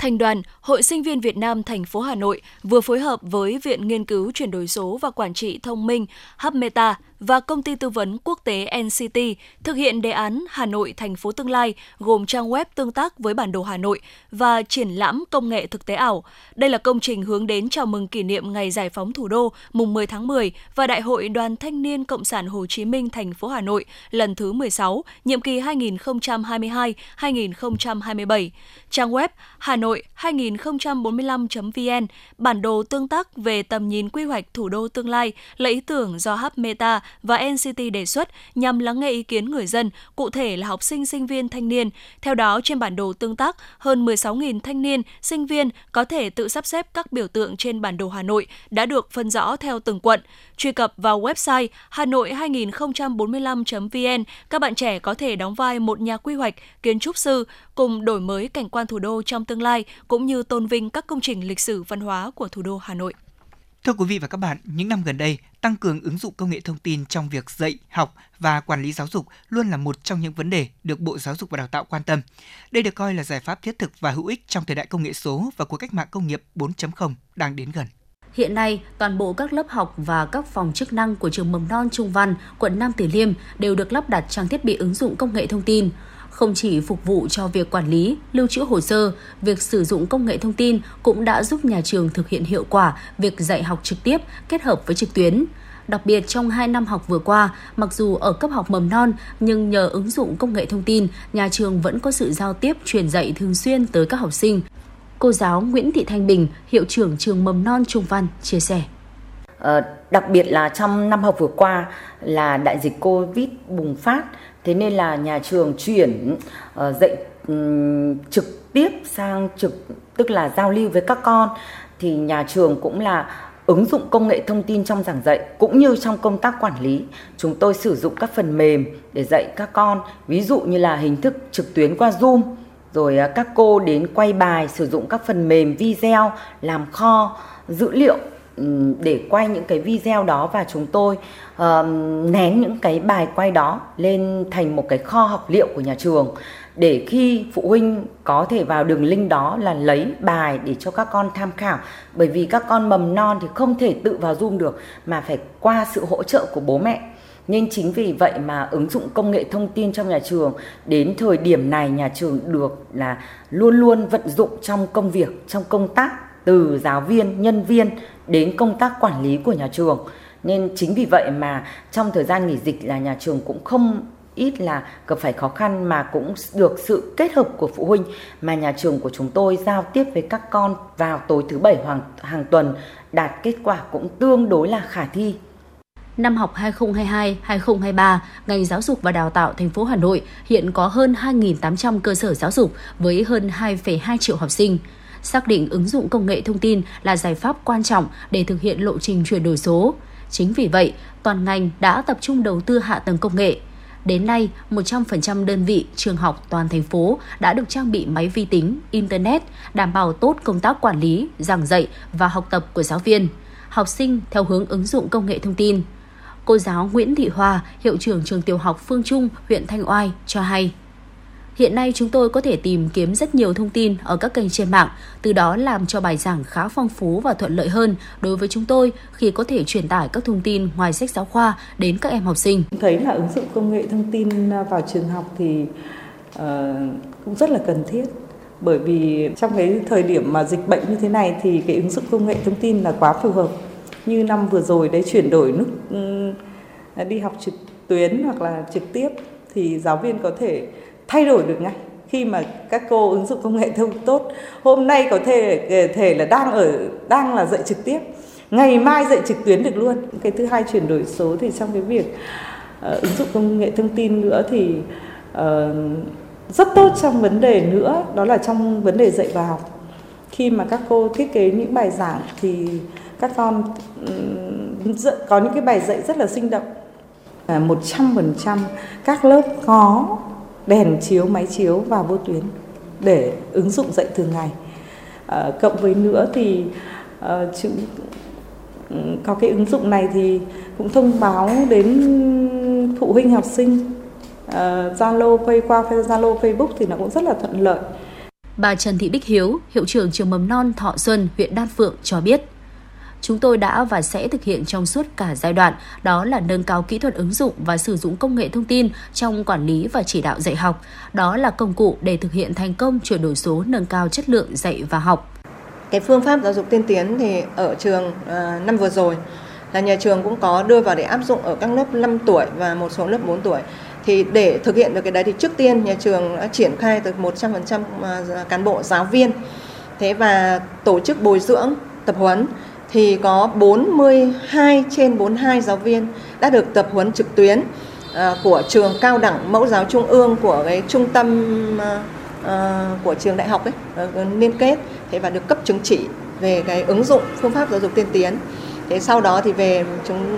Thành đoàn Hội Sinh viên Việt Nam thành phố Hà Nội vừa phối hợp với Viện Nghiên cứu Chuyển đổi số và Quản trị Thông minh Hubmeta và Công ty Tư vấn Quốc tế NCT thực hiện đề án Hà Nội Thành phố Tương lai gồm trang web tương tác với bản đồ Hà Nội và triển lãm công nghệ thực tế ảo. Đây là công trình hướng đến chào mừng kỷ niệm Ngày Giải phóng Thủ đô mùng 10 tháng 10 và Đại hội Đoàn Thanh niên Cộng sản Hồ Chí Minh thành phố Hà Nội lần thứ 16, nhiệm kỳ 2022-2027. Trang web hanoi2045.vn, bản đồ tương tác về tầm nhìn quy hoạch thủ đô tương lai là ý tưởng do Hubmeta và NCT đề xuất nhằm lắng nghe ý kiến người dân, cụ thể là học sinh, sinh viên, thanh niên. Theo đó, trên bản đồ tương tác, hơn 16.000 thanh niên, sinh viên có thể tự sắp xếp các biểu tượng trên bản đồ Hà Nội đã được phân rõ theo từng quận. Truy cập vào website hanoi2045.vn, các bạn trẻ có thể đóng vai một nhà quy hoạch, kiến trúc sư, cùng đổi mới cảnh quan thủ đô trong tương lai, cũng như tôn vinh các công trình lịch sử văn hóa của thủ đô Hà Nội. Thưa quý vị và các bạn, những năm gần đây, tăng cường ứng dụng công nghệ thông tin trong việc dạy, học và quản lý giáo dục luôn là một trong những vấn đề được Bộ Giáo dục và Đào tạo quan tâm. Đây được coi là giải pháp thiết thực và hữu ích trong thời đại công nghệ số và cuộc cách mạng công nghiệp 4.0 đang đến gần. Hiện nay, toàn bộ các lớp học và các phòng chức năng của trường Mầm non Trung Văn, quận Nam Từ Liêm đều được lắp đặt trang thiết bị ứng dụng công nghệ thông tin. Không chỉ phục vụ cho việc quản lý, lưu trữ hồ sơ, việc sử dụng công nghệ thông tin cũng đã giúp nhà trường thực hiện hiệu quả việc dạy học trực tiếp kết hợp với trực tuyến. Đặc biệt trong 2 năm học vừa qua, mặc dù ở cấp học mầm non nhưng nhờ ứng dụng công nghệ thông tin, nhà trường vẫn có sự giao tiếp truyền dạy thường xuyên tới các học sinh. Cô giáo Nguyễn Thị Thanh Bình, hiệu trưởng trường Mầm non Trung Văn chia sẻ. Đặc biệt là trong năm học vừa qua là đại dịch Covid bùng phát, thế nên là nhà trường chuyển dạy trực tiếp sang tức là giao lưu với các con, thì nhà trường cũng là ứng dụng công nghệ thông tin trong giảng dạy cũng như trong công tác quản lý. Chúng tôi sử dụng các phần mềm để dạy các con, ví dụ như là hình thức trực tuyến qua Zoom, rồi các cô đến quay bài, sử dụng các phần mềm video làm kho dữ liệu để quay những cái video đó, và chúng tôi nén những cái bài quay đó lên thành một cái kho học liệu của nhà trường, để khi phụ huynh có thể vào đường link đó là lấy bài để cho các con tham khảo, bởi vì các con mầm non thì không thể tự vào Zoom được mà phải qua sự hỗ trợ của bố mẹ. Nên chính vì vậy mà ứng dụng công nghệ thông tin trong nhà trường đến thời điểm này, nhà trường được là luôn luôn vận dụng trong công việc, trong công tác, từ giáo viên, nhân viên đến công tác quản lý của nhà trường. Nên chính vì vậy mà trong thời gian nghỉ dịch là nhà trường cũng không ít là gặp phải khó khăn, mà cũng được sự kết hợp của phụ huynh, mà nhà trường của chúng tôi giao tiếp với các con vào tối thứ Bảy hàng tuần, đạt kết quả cũng tương đối là khả thi. Năm học 2022-2023, ngành Giáo dục và Đào tạo thành phố Hà Nội hiện có hơn 2.800 cơ sở giáo dục với hơn 2,2 triệu học sinh. Xác định ứng dụng công nghệ thông tin là giải pháp quan trọng để thực hiện lộ trình chuyển đổi số. Chính vì vậy, toàn ngành đã tập trung đầu tư hạ tầng công nghệ. Đến nay, 100% đơn vị, trường học toàn thành phố đã được trang bị máy vi tính, Internet, đảm bảo tốt công tác quản lý, giảng dạy và học tập của giáo viên, học sinh theo hướng ứng dụng công nghệ thông tin. Cô giáo Nguyễn Thị Hòa, hiệu trưởng trường tiểu học Phương Trung, huyện Thanh Oai cho hay. Hiện nay chúng tôi có thể tìm kiếm rất nhiều thông tin ở các kênh trên mạng, từ đó làm cho bài giảng khá phong phú và thuận lợi hơn đối với chúng tôi khi có thể truyền tải các thông tin ngoài sách giáo khoa đến các em học sinh. Thấy là ứng dụng công nghệ thông tin vào trường học thì cũng rất là cần thiết, bởi vì trong cái thời điểm mà dịch bệnh như thế này thì cái ứng dụng công nghệ thông tin là quá phù hợp. Như năm vừa rồi đấy, chuyển đổi lúc đi học trực tuyến hoặc là trực tiếp thì giáo viên có thể thay đổi được ngay khi mà các cô ứng dụng công nghệ thông tốt. Hôm nay có thể là đang là dạy trực tiếp, ngày mai dạy trực tuyến được luôn. Cái thứ hai, chuyển đổi số thì trong cái việc ứng dụng công nghệ thông tin nữa thì rất tốt trong vấn đề nữa, đó là trong vấn đề dạy và học. Khi mà các cô thiết kế những bài giảng thì các con có những cái bài dạy rất là sinh động. 100% các lớp có đèn chiếu, máy chiếu và vô tuyến để ứng dụng dạy thường ngày. Cộng với nữa thì có cái ứng dụng này thì cũng thông báo đến phụ huynh học sinh, Zalo, quay qua Zalo, Facebook thì nó cũng rất là thuận lợi. Bà Trần Thị Bích Hiếu, hiệu trưởng trường mầm non Thọ Xuân, huyện Đan Phượng cho biết, chúng tôi đã và sẽ thực hiện trong suốt cả giai đoạn, đó là nâng cao kỹ thuật ứng dụng và sử dụng công nghệ thông tin trong quản lý và chỉ đạo dạy học. Đó là công cụ để thực hiện thành công chuyển đổi số, nâng cao chất lượng dạy và học. Cái phương pháp giáo dục tiên tiến thì ở trường năm vừa rồi là nhà trường cũng có đưa vào để áp dụng ở các lớp 5 tuổi và một số lớp 4 tuổi. Thì để thực hiện được cái đấy thì trước tiên nhà trường đã triển khai từ 100% cán bộ giáo viên. Thế và tổ chức bồi dưỡng, tập huấn thì có 42 trên 42 giáo viên đã được tập huấn trực tuyến của trường cao đẳng mẫu giáo trung ương, của cái trung tâm của trường đại học ấy, liên kết. Thế và được cấp chứng chỉ về cái ứng dụng phương pháp giáo dục tiên tiến. Thế sau đó thì về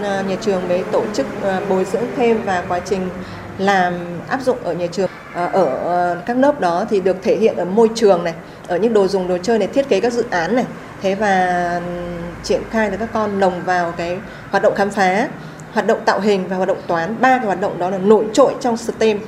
nhà trường mới tổ chức bồi dưỡng thêm và quá trình làm áp dụng ở nhà trường. Ở các lớp đó thì được thể hiện ở môi trường này, ở những đồ dùng đồ chơi này, thiết kế các dự án này. Thế và triển khai được các con lồng vào cái hoạt động khám phá, hoạt động tạo hình và hoạt động toán. 3 cái hoạt động đó là nổi trội trong STEM.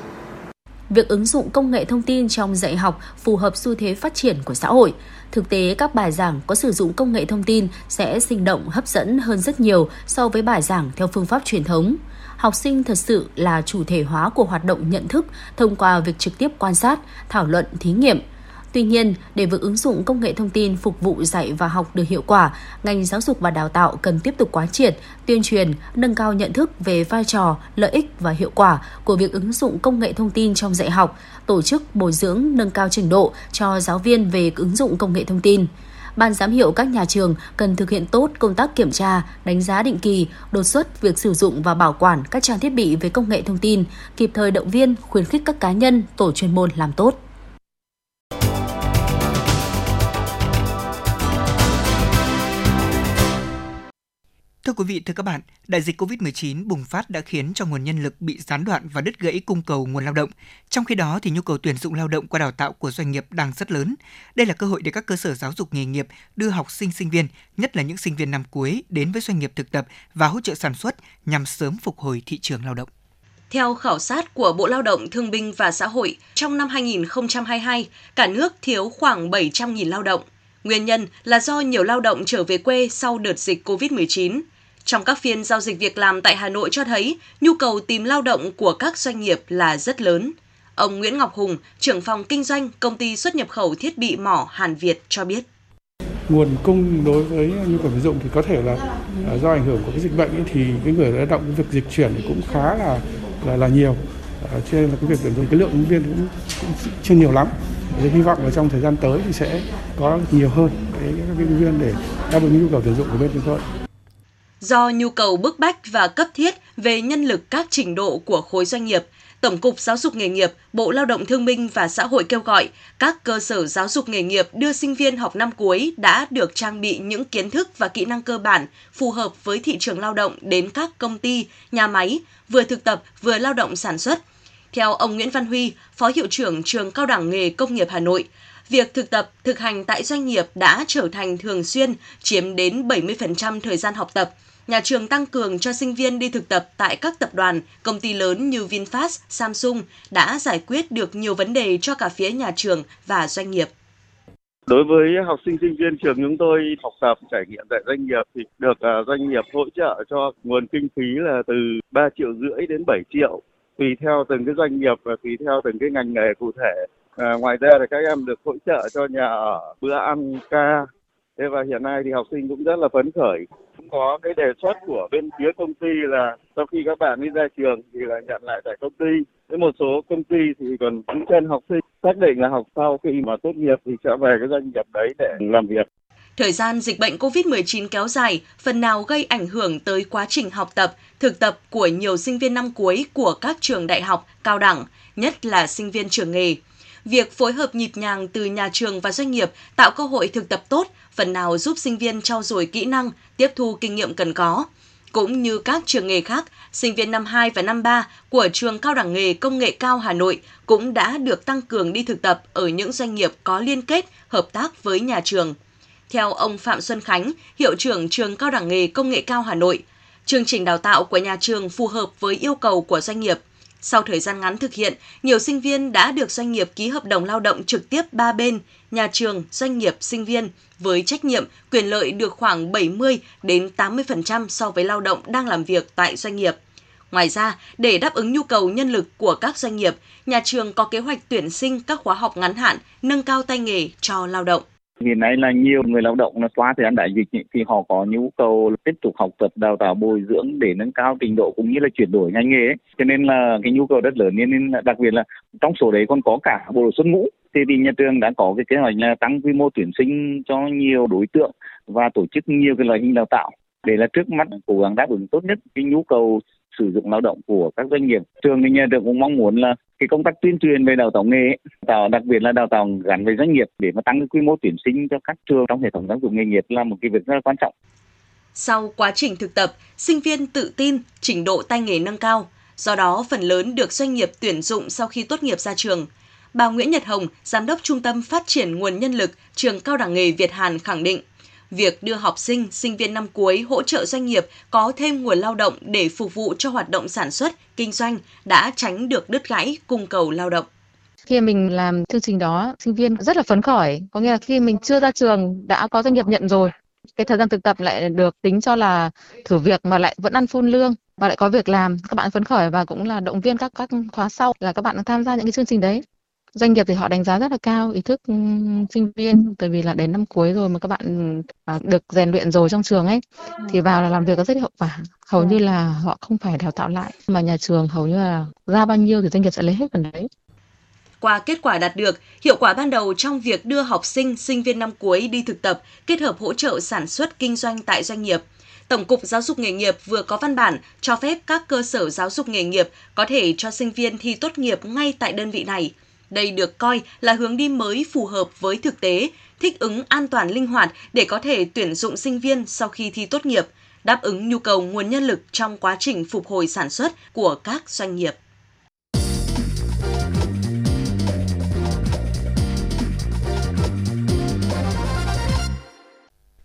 Việc ứng dụng công nghệ thông tin trong dạy học phù hợp xu thế phát triển của xã hội. Thực tế, các bài giảng có sử dụng công nghệ thông tin sẽ sinh động, hấp dẫn hơn rất nhiều so với bài giảng theo phương pháp truyền thống. Học sinh thật sự là chủ thể hóa của hoạt động nhận thức thông qua việc trực tiếp quan sát, thảo luận, thí nghiệm. Tuy nhiên, để việc ứng dụng công nghệ thông tin phục vụ dạy và học được hiệu quả, ngành giáo dục và đào tạo cần tiếp tục quán triệt, tuyên truyền, nâng cao nhận thức về vai trò, lợi ích và hiệu quả của việc ứng dụng công nghệ thông tin trong dạy học, tổ chức bồi dưỡng nâng cao trình độ cho giáo viên về ứng dụng công nghệ thông tin. Ban giám hiệu các nhà trường cần thực hiện tốt công tác kiểm tra, đánh giá định kỳ, đột xuất việc sử dụng và bảo quản các trang thiết bị về công nghệ thông tin, kịp thời động viên, khuyến khích các cá nhân, tổ chuyên môn làm tốt. Thưa quý vị, thưa các bạn, đại dịch COVID-19 bùng phát đã khiến cho nguồn nhân lực bị gián đoạn và đứt gãy cung cầu nguồn lao động. Trong khi đó, thì nhu cầu tuyển dụng lao động qua đào tạo của doanh nghiệp đang rất lớn. Đây là cơ hội để các cơ sở giáo dục nghề nghiệp đưa học sinh, sinh viên, nhất là những sinh viên năm cuối đến với doanh nghiệp thực tập và hỗ trợ sản xuất nhằm sớm phục hồi thị trường lao động. Theo khảo sát của Bộ Lao động, Thương binh và Xã hội, trong năm 2022, cả nước thiếu khoảng 700.000 lao động. Nguyên nhân là do nhiều lao động trở về quê sau đợt dịch COVID-19. Trong các phiên giao dịch việc làm tại Hà Nội cho thấy, nhu cầu tìm lao động của các doanh nghiệp là rất lớn. Ông Nguyễn Ngọc Hùng, trưởng phòng kinh doanh công ty xuất nhập khẩu thiết bị mỏ Hàn Việt cho biết. Nguồn cung đối với nhu cầu tuyển dụng thì có thể là do ảnh hưởng của cái dịch bệnh ấy, thì cái người lao động cái việc dịch chuyển thì cũng khá là nhiều. Cho nên là cái việc tuyển dụng cái lượng ứng viên cũng chưa nhiều lắm. Thì hy vọng là trong thời gian tới thì sẽ có nhiều hơn các ứng viên để đáp ứng nhu cầu tuyển dụng của bên chúng tôi. Do nhu cầu bức bách và cấp thiết về nhân lực các trình độ của khối doanh nghiệp, Tổng cục Giáo dục nghề nghiệp, Bộ Lao động Thương binh và Xã hội kêu gọi các cơ sở giáo dục nghề nghiệp đưa sinh viên học năm cuối đã được trang bị những kiến thức và kỹ năng cơ bản phù hợp với thị trường lao động đến các công ty, nhà máy, vừa thực tập vừa lao động sản xuất. Theo ông Nguyễn Văn Huy, Phó Hiệu trưởng Trường Cao đẳng Nghề Công nghiệp Hà Nội, việc thực tập, thực hành tại doanh nghiệp đã trở thành thường xuyên, chiếm đến 70% thời gian học tập. Nhà trường tăng cường cho sinh viên đi thực tập tại các tập đoàn, công ty lớn như VinFast, Samsung đã giải quyết được nhiều vấn đề cho cả phía nhà trường và doanh nghiệp. Đối với học sinh sinh viên trường chúng tôi học tập trải nghiệm tại doanh nghiệp thì được doanh nghiệp hỗ trợ cho nguồn kinh phí là từ 3,5 triệu đến 7 triệu, tùy theo từng cái doanh nghiệp và tùy theo từng cái ngành nghề cụ thể. Ngoài ra thì các em được hỗ trợ cho nhà ở, bữa ăn, ca. Thế và hiện nay thì học sinh cũng rất là phấn khởi. Cũng có cái đề xuất của bên phía công ty là sau khi các bạn đi ra trường thì là nhận lại tại công ty. Với một số công ty thì còn đứng chân học sinh xác định là học sau khi mà tốt nghiệp thì sẽ về cái doanh nghiệp đấy để làm việc. Thời gian dịch bệnh COVID-19 kéo dài phần nào gây ảnh hưởng tới quá trình học tập, thực tập của nhiều sinh viên năm cuối của các trường đại học, cao đẳng, nhất là sinh viên trường nghề. Việc phối hợp nhịp nhàng từ nhà trường và doanh nghiệp tạo cơ hội thực tập tốt, phần nào giúp sinh viên trau dồi kỹ năng, tiếp thu kinh nghiệm cần có. Cũng như các trường nghề khác, sinh viên năm 2 và năm 3 của Trường Cao đẳng Nghề Công nghệ Cao Hà Nội cũng đã được tăng cường đi thực tập ở những doanh nghiệp có liên kết, hợp tác với nhà trường. Theo ông Phạm Xuân Khánh, Hiệu trưởng Trường Cao đẳng Nghề Công nghệ Cao Hà Nội, chương trình đào tạo của nhà trường phù hợp với yêu cầu của doanh nghiệp. Sau thời gian ngắn thực hiện, nhiều sinh viên đã được doanh nghiệp ký hợp đồng lao động trực tiếp ba bên, nhà trường, doanh nghiệp, sinh viên, với trách nhiệm, quyền lợi được khoảng 70 đến 80% so với lao động đang làm việc tại doanh nghiệp. Ngoài ra, để đáp ứng nhu cầu nhân lực của các doanh nghiệp, nhà trường có kế hoạch tuyển sinh các khóa học ngắn hạn, nâng cao tay nghề cho lao động. Hiện nay là nhiều người lao động qua thời gian đại dịch thì họ có nhu cầu tiếp tục học tập, đào tạo, bồi dưỡng để nâng cao trình độ cũng như là chuyển đổi ngành nghề ấy. Cho nên là cái nhu cầu rất lớn, nên đặc biệt là trong số đấy còn có cả bộ đội xuất ngũ. Thì nhà trường đã có cái kế hoạch là tăng quy mô tuyển sinh cho nhiều đối tượng và tổ chức nhiều cái loại hình đào tạo để là trước mắt cố gắng đáp ứng tốt nhất cái nhu cầu sử dụng lao động của các doanh nghiệp. Trường thì nhà trường cũng mong muốn là cái công tác tuyên truyền về đào tạo nghề ấy, đặc biệt là đào tạo gắn với doanh nghiệp để mà tăng cái quy mô tuyển sinh cho các trường trong hệ thống giáo dục nghề nghiệp là một cái việc rất là quan trọng. Sau quá trình thực tập, sinh viên tự tin, trình độ tay nghề nâng cao, do đó phần lớn được doanh nghiệp tuyển dụng sau khi tốt nghiệp ra trường. Bà Nguyễn Nhật Hồng, Giám đốc Trung tâm Phát triển Nguồn Nhân lực, Trường Cao đẳng nghề Việt Hàn khẳng định, việc đưa học sinh, sinh viên năm cuối hỗ trợ doanh nghiệp có thêm nguồn lao động để phục vụ cho hoạt động sản xuất, kinh doanh đã tránh được đứt gãy cung cầu lao động. Khi mình làm chương trình đó, sinh viên rất là phấn khởi, có nghĩa là khi mình chưa ra trường đã có doanh nghiệp nhận rồi. Cái thời gian thực tập lại được tính cho là thử việc mà lại vẫn ăn full lương và lại có việc làm. Các bạn phấn khởi và cũng là động viên các khóa sau là các bạn tham gia những cái chương trình đấy. Doanh nghiệp thì họ đánh giá rất là cao ý thức sinh viên, bởi vì là đến năm cuối rồi mà các bạn được rèn luyện rồi trong trường ấy thì vào là làm việc rất hiệu quả, hầu như là họ không phải đào tạo lại mà nhà trường hầu như là ra bao nhiêu thì doanh nghiệp sẽ lấy hết phần đấy. Qua kết quả đạt được, hiệu quả ban đầu trong việc đưa học sinh, sinh viên năm cuối đi thực tập kết hợp hỗ trợ sản xuất kinh doanh tại doanh nghiệp, Tổng cục Giáo dục nghề nghiệp vừa có văn bản cho phép các cơ sở giáo dục nghề nghiệp có thể cho sinh viên thi tốt nghiệp ngay tại đơn vị này. Đây được coi là hướng đi mới phù hợp với thực tế, thích ứng an toàn linh hoạt để có thể tuyển dụng sinh viên sau khi thi tốt nghiệp, đáp ứng nhu cầu nguồn nhân lực trong quá trình phục hồi sản xuất của các doanh nghiệp.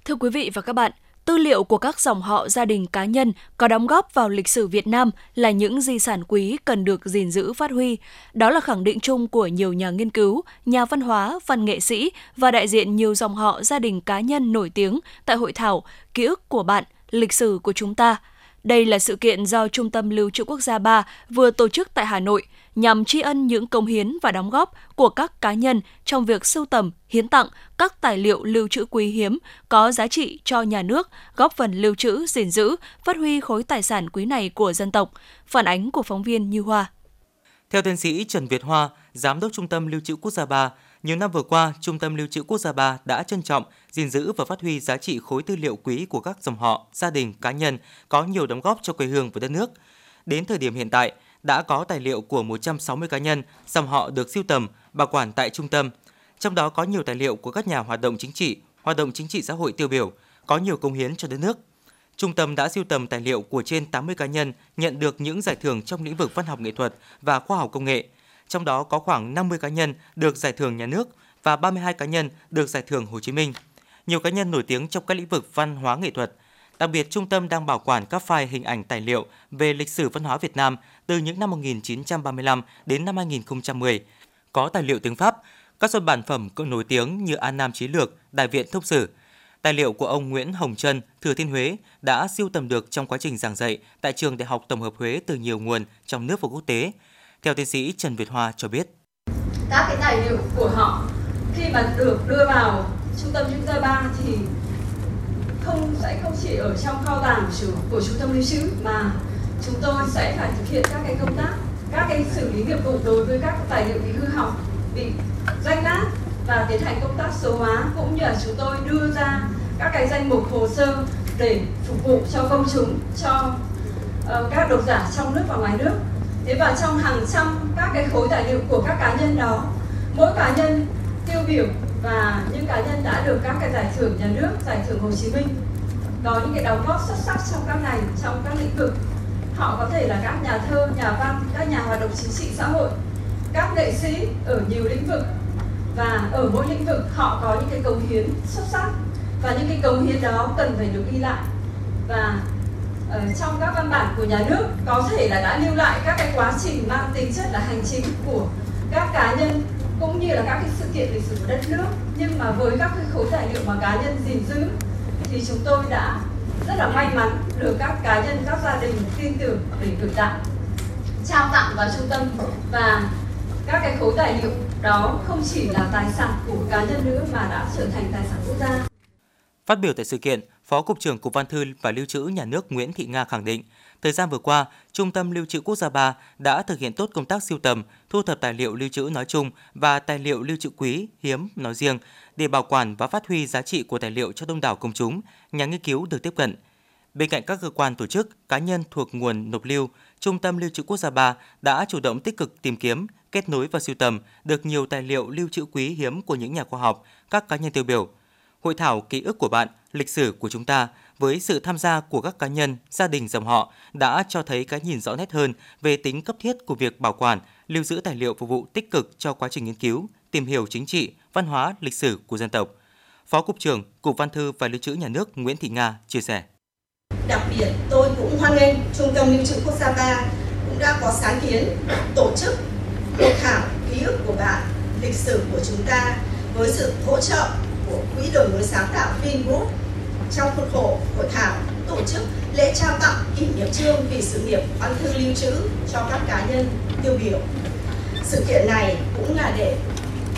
Thưa quý vị và các bạn, tư liệu của các dòng họ, gia đình, cá nhân có đóng góp vào lịch sử Việt Nam là những di sản quý cần được gìn giữ, phát huy. Đó là khẳng định chung của nhiều nhà nghiên cứu, nhà văn hóa, văn nghệ sĩ và đại diện nhiều dòng họ, gia đình, cá nhân nổi tiếng tại hội thảo Ký ức của bạn, lịch sử của chúng ta. Đây là sự kiện do Trung tâm Lưu trữ Quốc gia 3 vừa tổ chức tại Hà Nội nhằm tri ân những cống hiến và đóng góp của các cá nhân trong việc sưu tầm, hiến tặng các tài liệu lưu trữ quý hiếm có giá trị cho nhà nước, góp phần lưu trữ, gìn giữ, phát huy khối tài sản quý này của dân tộc. Phản ánh của phóng viên Như Hoa. Theo tiến sĩ Trần Việt Hoa, Giám đốc Trung tâm Lưu trữ Quốc gia 3, nhiều năm vừa qua, Trung tâm Lưu trữ Quốc gia 3 đã trân trọng, gìn giữ và phát huy giá trị khối tư liệu quý của các dòng họ, gia đình, cá nhân có nhiều đóng góp cho quê hương và đất nước. Đến thời điểm hiện tại, đã có tài liệu của 160 cá nhân, dòng họ được sưu tầm, bảo quản tại trung tâm. Trong đó có nhiều tài liệu của các nhà hoạt động chính trị xã hội tiêu biểu, có nhiều cống hiến cho đất nước. Trung tâm đã sưu tầm tài liệu của trên 80 cá nhân nhận được những giải thưởng trong lĩnh vực văn học nghệ thuật và khoa học công nghệ. Trong đó có khoảng 50 cá nhân được giải thưởng nhà nước và 32 cá nhân được giải thưởng Hồ Chí Minh. Nhiều cá nhân nổi tiếng trong các lĩnh vực văn hóa nghệ thuật. Đặc biệt, Trung tâm đang bảo quản các file hình ảnh tài liệu về lịch sử văn hóa Việt Nam từ những năm 1935 đến năm 2010. Có tài liệu tiếng Pháp, các xuất bản phẩm nổi tiếng như An Nam Chí Lược, Đại Viện Thông Sử. Tài liệu của ông Nguyễn Hồng Trân, Thừa Thiên Huế đã sưu tầm được trong quá trình giảng dạy tại Trường Đại học Tổng hợp Huế từ nhiều nguồn trong nước và quốc tế. Theo tiến sĩ Trần Việt Hoa cho biết, các cái tài liệu của họ khi mà được đưa vào Trung tâm Lưu trữ 3 thì sẽ không chỉ ở trong kho tàng của Trung tâm Lưu trữ, mà chúng tôi sẽ phải thực hiện các cái công tác, các cái xử lý nghiệp vụ đối với các tài liệu bị hư hỏng, bị rách nát và tiến hành công tác số hóa, cũng như là chúng tôi đưa ra các cái danh mục hồ sơ để phục vụ cho công chúng, cho các độc giả trong nước và ngoài nước. Thế và trong hàng trăm các cái khối tài liệu của các cá nhân đó, mỗi cá nhân tiêu biểu và những cá nhân đã được các cái giải thưởng nhà nước, giải thưởng Hồ Chí Minh có những cái đóng góp xuất sắc trong các lĩnh vực. Họ có thể là các nhà thơ, nhà văn, các nhà hoạt động chính trị xã hội, các nghệ sĩ ở nhiều lĩnh vực, và ở mỗi lĩnh vực họ có những cái cống hiến xuất sắc, và những cái cống hiến đó cần phải được ghi lại và trong các văn bản của nhà nước có thể là đã lưu lại các cái quá trình mang tính chất là hành chính của các cá nhân cũng như là các cái sự kiện lịch sử của đất nước, nhưng mà với các cái khối tài liệu mà cá nhân gìn giữ thì chúng tôi đã rất là may mắn được các cá nhân, các gia đình tin tưởng để gửi tặng, trao tặng vào trung tâm. Và các cái khối tài liệu đó không chỉ là tài sản của cá nhân nữa mà đã trở thành tài sản quốc gia. Phát biểu tại sự kiện, Phó Cục trưởng Cục Văn thư và Lưu trữ Nhà nước Nguyễn Thị Nga khẳng định, thời gian vừa qua, Trung tâm Lưu trữ Quốc gia 3 đã thực hiện tốt công tác sưu tầm, thu thập tài liệu lưu trữ nói chung và tài liệu lưu trữ quý, hiếm nói riêng để bảo quản và phát huy giá trị của tài liệu cho đông đảo công chúng, nhà nghiên cứu được tiếp cận. Bên cạnh các cơ quan tổ chức, cá nhân thuộc nguồn nộp lưu, Trung tâm Lưu trữ Quốc gia 3 đã chủ động tích cực tìm kiếm, kết nối và sưu tầm được nhiều tài liệu lưu trữ quý hiếm của những nhà khoa học, các cá nhân tiêu biểu. Hội thảo Ký ức của bạn, lịch sử của chúng ta với sự tham gia của các cá nhân, gia đình dòng họ đã cho thấy cái nhìn rõ nét hơn về tính cấp thiết của việc bảo quản, lưu giữ tài liệu phục vụ tích cực cho quá trình nghiên cứu, tìm hiểu chính trị, văn hóa, lịch sử của dân tộc. Phó Cục trưởng Cục Văn thư và Lưu trữ Nhà nước Nguyễn Thị Nga chia sẻ. Đặc biệt, tôi cũng hoan nghênh Trung tâm Lưu trữ Quốc gia 3 cũng đã có sáng kiến tổ chức hội thảo Ký ức của bạn, lịch sử của chúng ta với sự hỗ trợ của Quỹ đổi mới sáng tạo Vingroup trong khuôn khổ hội thảo tổ chức lễ trao tặng kỷ niệm chương vì sự nghiệp văn thư lưu trữ cho các cá nhân tiêu biểu. Sự kiện này cũng là để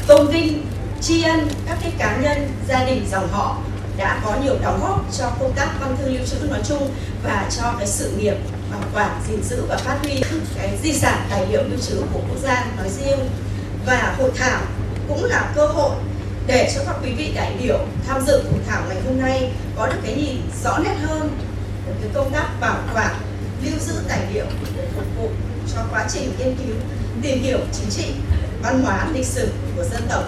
tôn vinh, tri ân các cái cá nhân, gia đình dòng họ đã có nhiều đóng góp cho công tác văn thư lưu trữ nói chung và cho cái sự nghiệp bảo quản, gìn giữ và phát huy cái di sản tài liệu lưu trữ của quốc gia nói riêng. Và hội thảo cũng là cơ hội để cho các quý vị đại biểu tham dự hội thảo ngày hôm nay có được cái nhìn rõ nét hơn về cái công tác bảo quản, lưu giữ tài liệu để phục vụ cho quá trình nghiên cứu, tìm hiểu chính trị, văn hóa, lịch sử của dân tộc.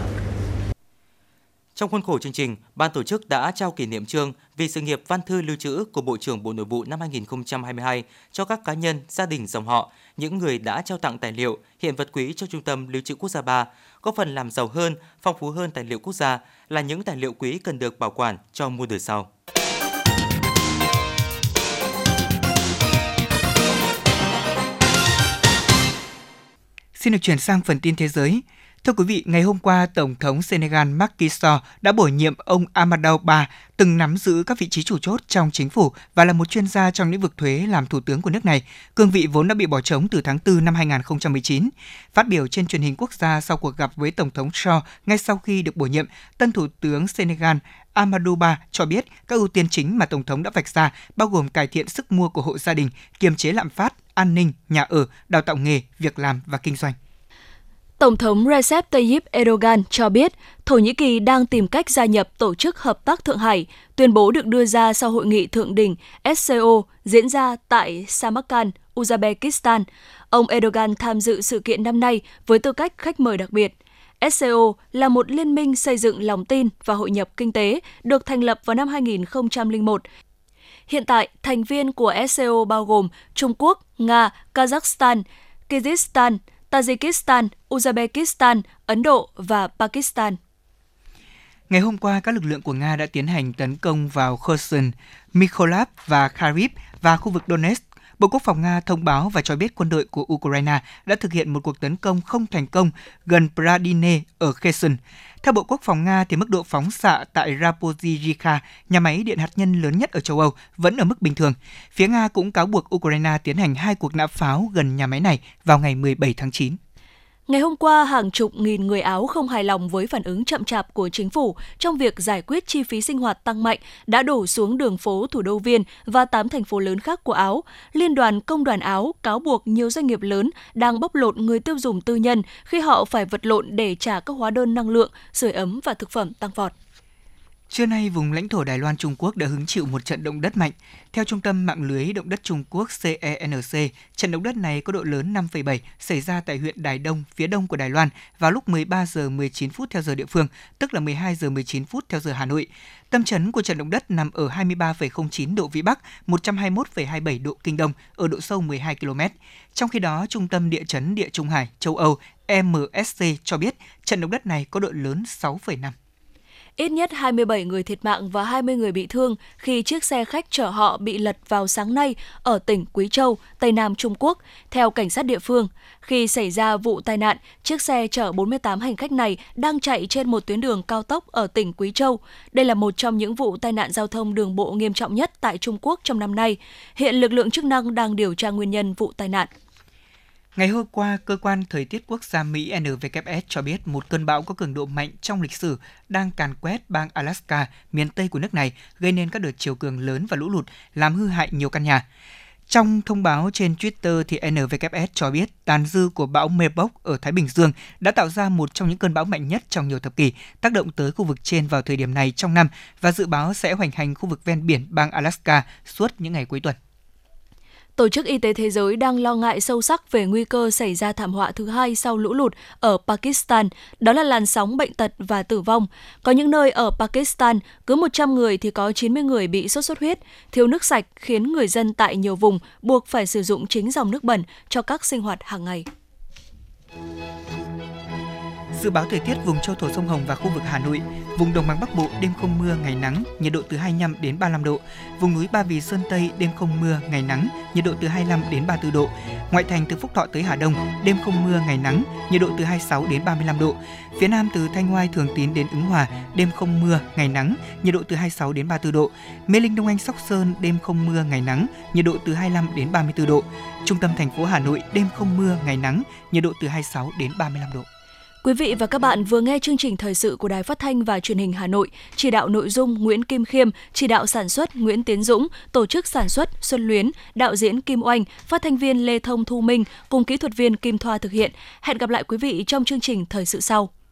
Trong khuôn khổ chương trình, ban tổ chức đã trao kỷ niệm chương vì sự nghiệp văn thư lưu trữ của Bộ trưởng Bộ Nội vụ năm 2022 cho các cá nhân, gia đình dòng họ, những người đã trao tặng tài liệu, hiện vật quý cho Trung tâm Lưu trữ Quốc gia 3, góp phần làm giàu hơn, phong phú hơn tài liệu quốc gia, là những tài liệu quý cần được bảo quản cho muôn đời sau. Xin được chuyển sang phần tin thế giới. Thưa quý vị, ngày hôm qua, Tổng thống Senegal Macky Sall đã bổ nhiệm ông Amadou Ba, từng nắm giữ các vị trí chủ chốt trong chính phủ và là một chuyên gia trong lĩnh vực thuế làm thủ tướng của nước này, cương vị vốn đã bị bỏ trống từ tháng 4 năm 2019. Phát biểu trên truyền hình quốc gia sau cuộc gặp với Tổng thống Sall ngay sau khi được bổ nhiệm, tân thủ tướng Senegal Amadou Ba cho biết các ưu tiên chính mà Tổng thống đã vạch ra bao gồm cải thiện sức mua của hộ gia đình, kiềm chế lạm phát, an ninh, nhà ở, đào tạo nghề, việc làm và kinh doanh. Tổng thống Recep Tayyip Erdogan cho biết Thổ Nhĩ Kỳ đang tìm cách gia nhập Tổ chức Hợp tác Thượng Hải, tuyên bố được đưa ra sau hội nghị thượng đỉnh SCO diễn ra tại Samarkand, Uzbekistan. Ông Erdogan tham dự sự kiện năm nay với tư cách khách mời đặc biệt. SCO là một liên minh xây dựng lòng tin và hội nhập kinh tế được thành lập vào năm 2001. Hiện tại, thành viên của SCO bao gồm Trung Quốc, Nga, Kazakhstan, Kyrgyzstan, Tajikistan, Uzbekistan, Ấn Độ và Pakistan. Ngày hôm qua, các lực lượng của Nga đã tiến hành tấn công vào Kherson, Mykolaiv và Kharkiv và khu vực Donetsk. Bộ Quốc phòng Nga thông báo và cho biết quân đội của Ukraine đã thực hiện một cuộc tấn công không thành công gần Pradine ở Kherson. Theo Bộ Quốc phòng Nga, thì mức độ phóng xạ tại Zaporizhzhia, nhà máy điện hạt nhân lớn nhất ở châu Âu, vẫn ở mức bình thường. Phía Nga cũng cáo buộc Ukraine tiến hành 2 cuộc nã pháo gần nhà máy này vào ngày 17 tháng 9. Ngày hôm qua, hàng chục nghìn người Áo không hài lòng với phản ứng chậm chạp của chính phủ trong việc giải quyết chi phí sinh hoạt tăng mạnh đã đổ xuống đường phố thủ đô Viên và 8 thành phố lớn khác của Áo. Liên đoàn Công đoàn Áo cáo buộc nhiều doanh nghiệp lớn đang bóc lột người tiêu dùng tư nhân khi họ phải vật lộn để trả các hóa đơn năng lượng, sưởi ấm và thực phẩm tăng vọt. Trưa nay, vùng lãnh thổ Đài Loan Trung Quốc đã hứng chịu một trận động đất mạnh. Theo Trung tâm Mạng lưới Động đất Trung Quốc CENC, trận động đất này có độ lớn 5,7 xảy ra tại huyện Đài Đông, phía đông của Đài Loan vào lúc 13:19 theo giờ địa phương, tức là 12:19 theo giờ Hà Nội. Tâm chấn của trận động đất nằm ở 23,09 độ Vĩ Bắc, 121,27 độ Kinh Đông, ở độ sâu 12 km. Trong khi đó, Trung tâm Địa chấn Địa Trung Hải, châu Âu MSC cho biết trận động đất này có độ lớn 6,5. Ít nhất 27 người thiệt mạng và 20 người bị thương khi chiếc xe khách chở họ bị lật vào sáng nay ở tỉnh Quý Châu, Tây Nam Trung Quốc, theo cảnh sát địa phương. Khi xảy ra vụ tai nạn, chiếc xe chở 48 hành khách này đang chạy trên một tuyến đường cao tốc ở tỉnh Quý Châu. Đây là một trong những vụ tai nạn giao thông đường bộ nghiêm trọng nhất tại Trung Quốc trong năm nay. Hiện lực lượng chức năng đang điều tra nguyên nhân vụ tai nạn. Ngày hôm qua, Cơ quan Thời tiết Quốc gia Mỹ NWS cho biết một cơn bão có cường độ mạnh trong lịch sử đang càn quét bang Alaska, miền Tây của nước này, gây nên các đợt triều cường lớn và lũ lụt, làm hư hại nhiều căn nhà. Trong thông báo trên Twitter, thì NWS cho biết tàn dư của bão Mebok ở Thái Bình Dương đã tạo ra một trong những cơn bão mạnh nhất trong nhiều thập kỷ, tác động tới khu vực trên vào thời điểm này trong năm và dự báo sẽ hoành hành khu vực ven biển bang Alaska suốt những ngày cuối tuần. Tổ chức Y tế Thế giới đang lo ngại sâu sắc về nguy cơ xảy ra thảm họa thứ hai sau lũ lụt ở Pakistan, đó là làn sóng bệnh tật và tử vong. Có những nơi ở Pakistan, cứ 100 người thì có 90 người bị sốt xuất huyết, thiếu nước sạch khiến người dân tại nhiều vùng buộc phải sử dụng chính dòng nước bẩn cho các sinh hoạt hàng ngày. Dự báo thời tiết vùng châu thổ sông Hồng và khu vực Hà Nội, vùng đồng bằng Bắc Bộ đêm không mưa ngày nắng, nhiệt độ từ 25 đến 35 độ, vùng núi Ba Vì Sơn Tây đêm không mưa ngày nắng, nhiệt độ từ 25 đến 34 độ, ngoại thành từ Phúc Thọ tới Hà Đông đêm không mưa ngày nắng, nhiệt độ từ 26 đến 35 độ, phía Nam từ Thanh Oai Thường Tín đến Ứng Hòa đêm không mưa ngày nắng, nhiệt độ từ 26 đến 34 độ, Mê Linh Đông Anh Sóc Sơn đêm không mưa ngày nắng, nhiệt độ từ 25 đến 34 độ, trung tâm thành phố Hà Nội đêm không mưa ngày nắng, nhiệt độ từ 26 đến 35 độ. Quý vị và các bạn vừa nghe chương trình thời sự của Đài Phát thanh và Truyền hình Hà Nội, chỉ đạo nội dung Nguyễn Kim Khiêm, chỉ đạo sản xuất Nguyễn Tiến Dũng, tổ chức sản xuất Xuân Luyến, đạo diễn Kim Oanh, phát thanh viên Lê Thông Thu Minh cùng kỹ thuật viên Kim Thoa thực hiện. Hẹn gặp lại quý vị trong chương trình thời sự sau.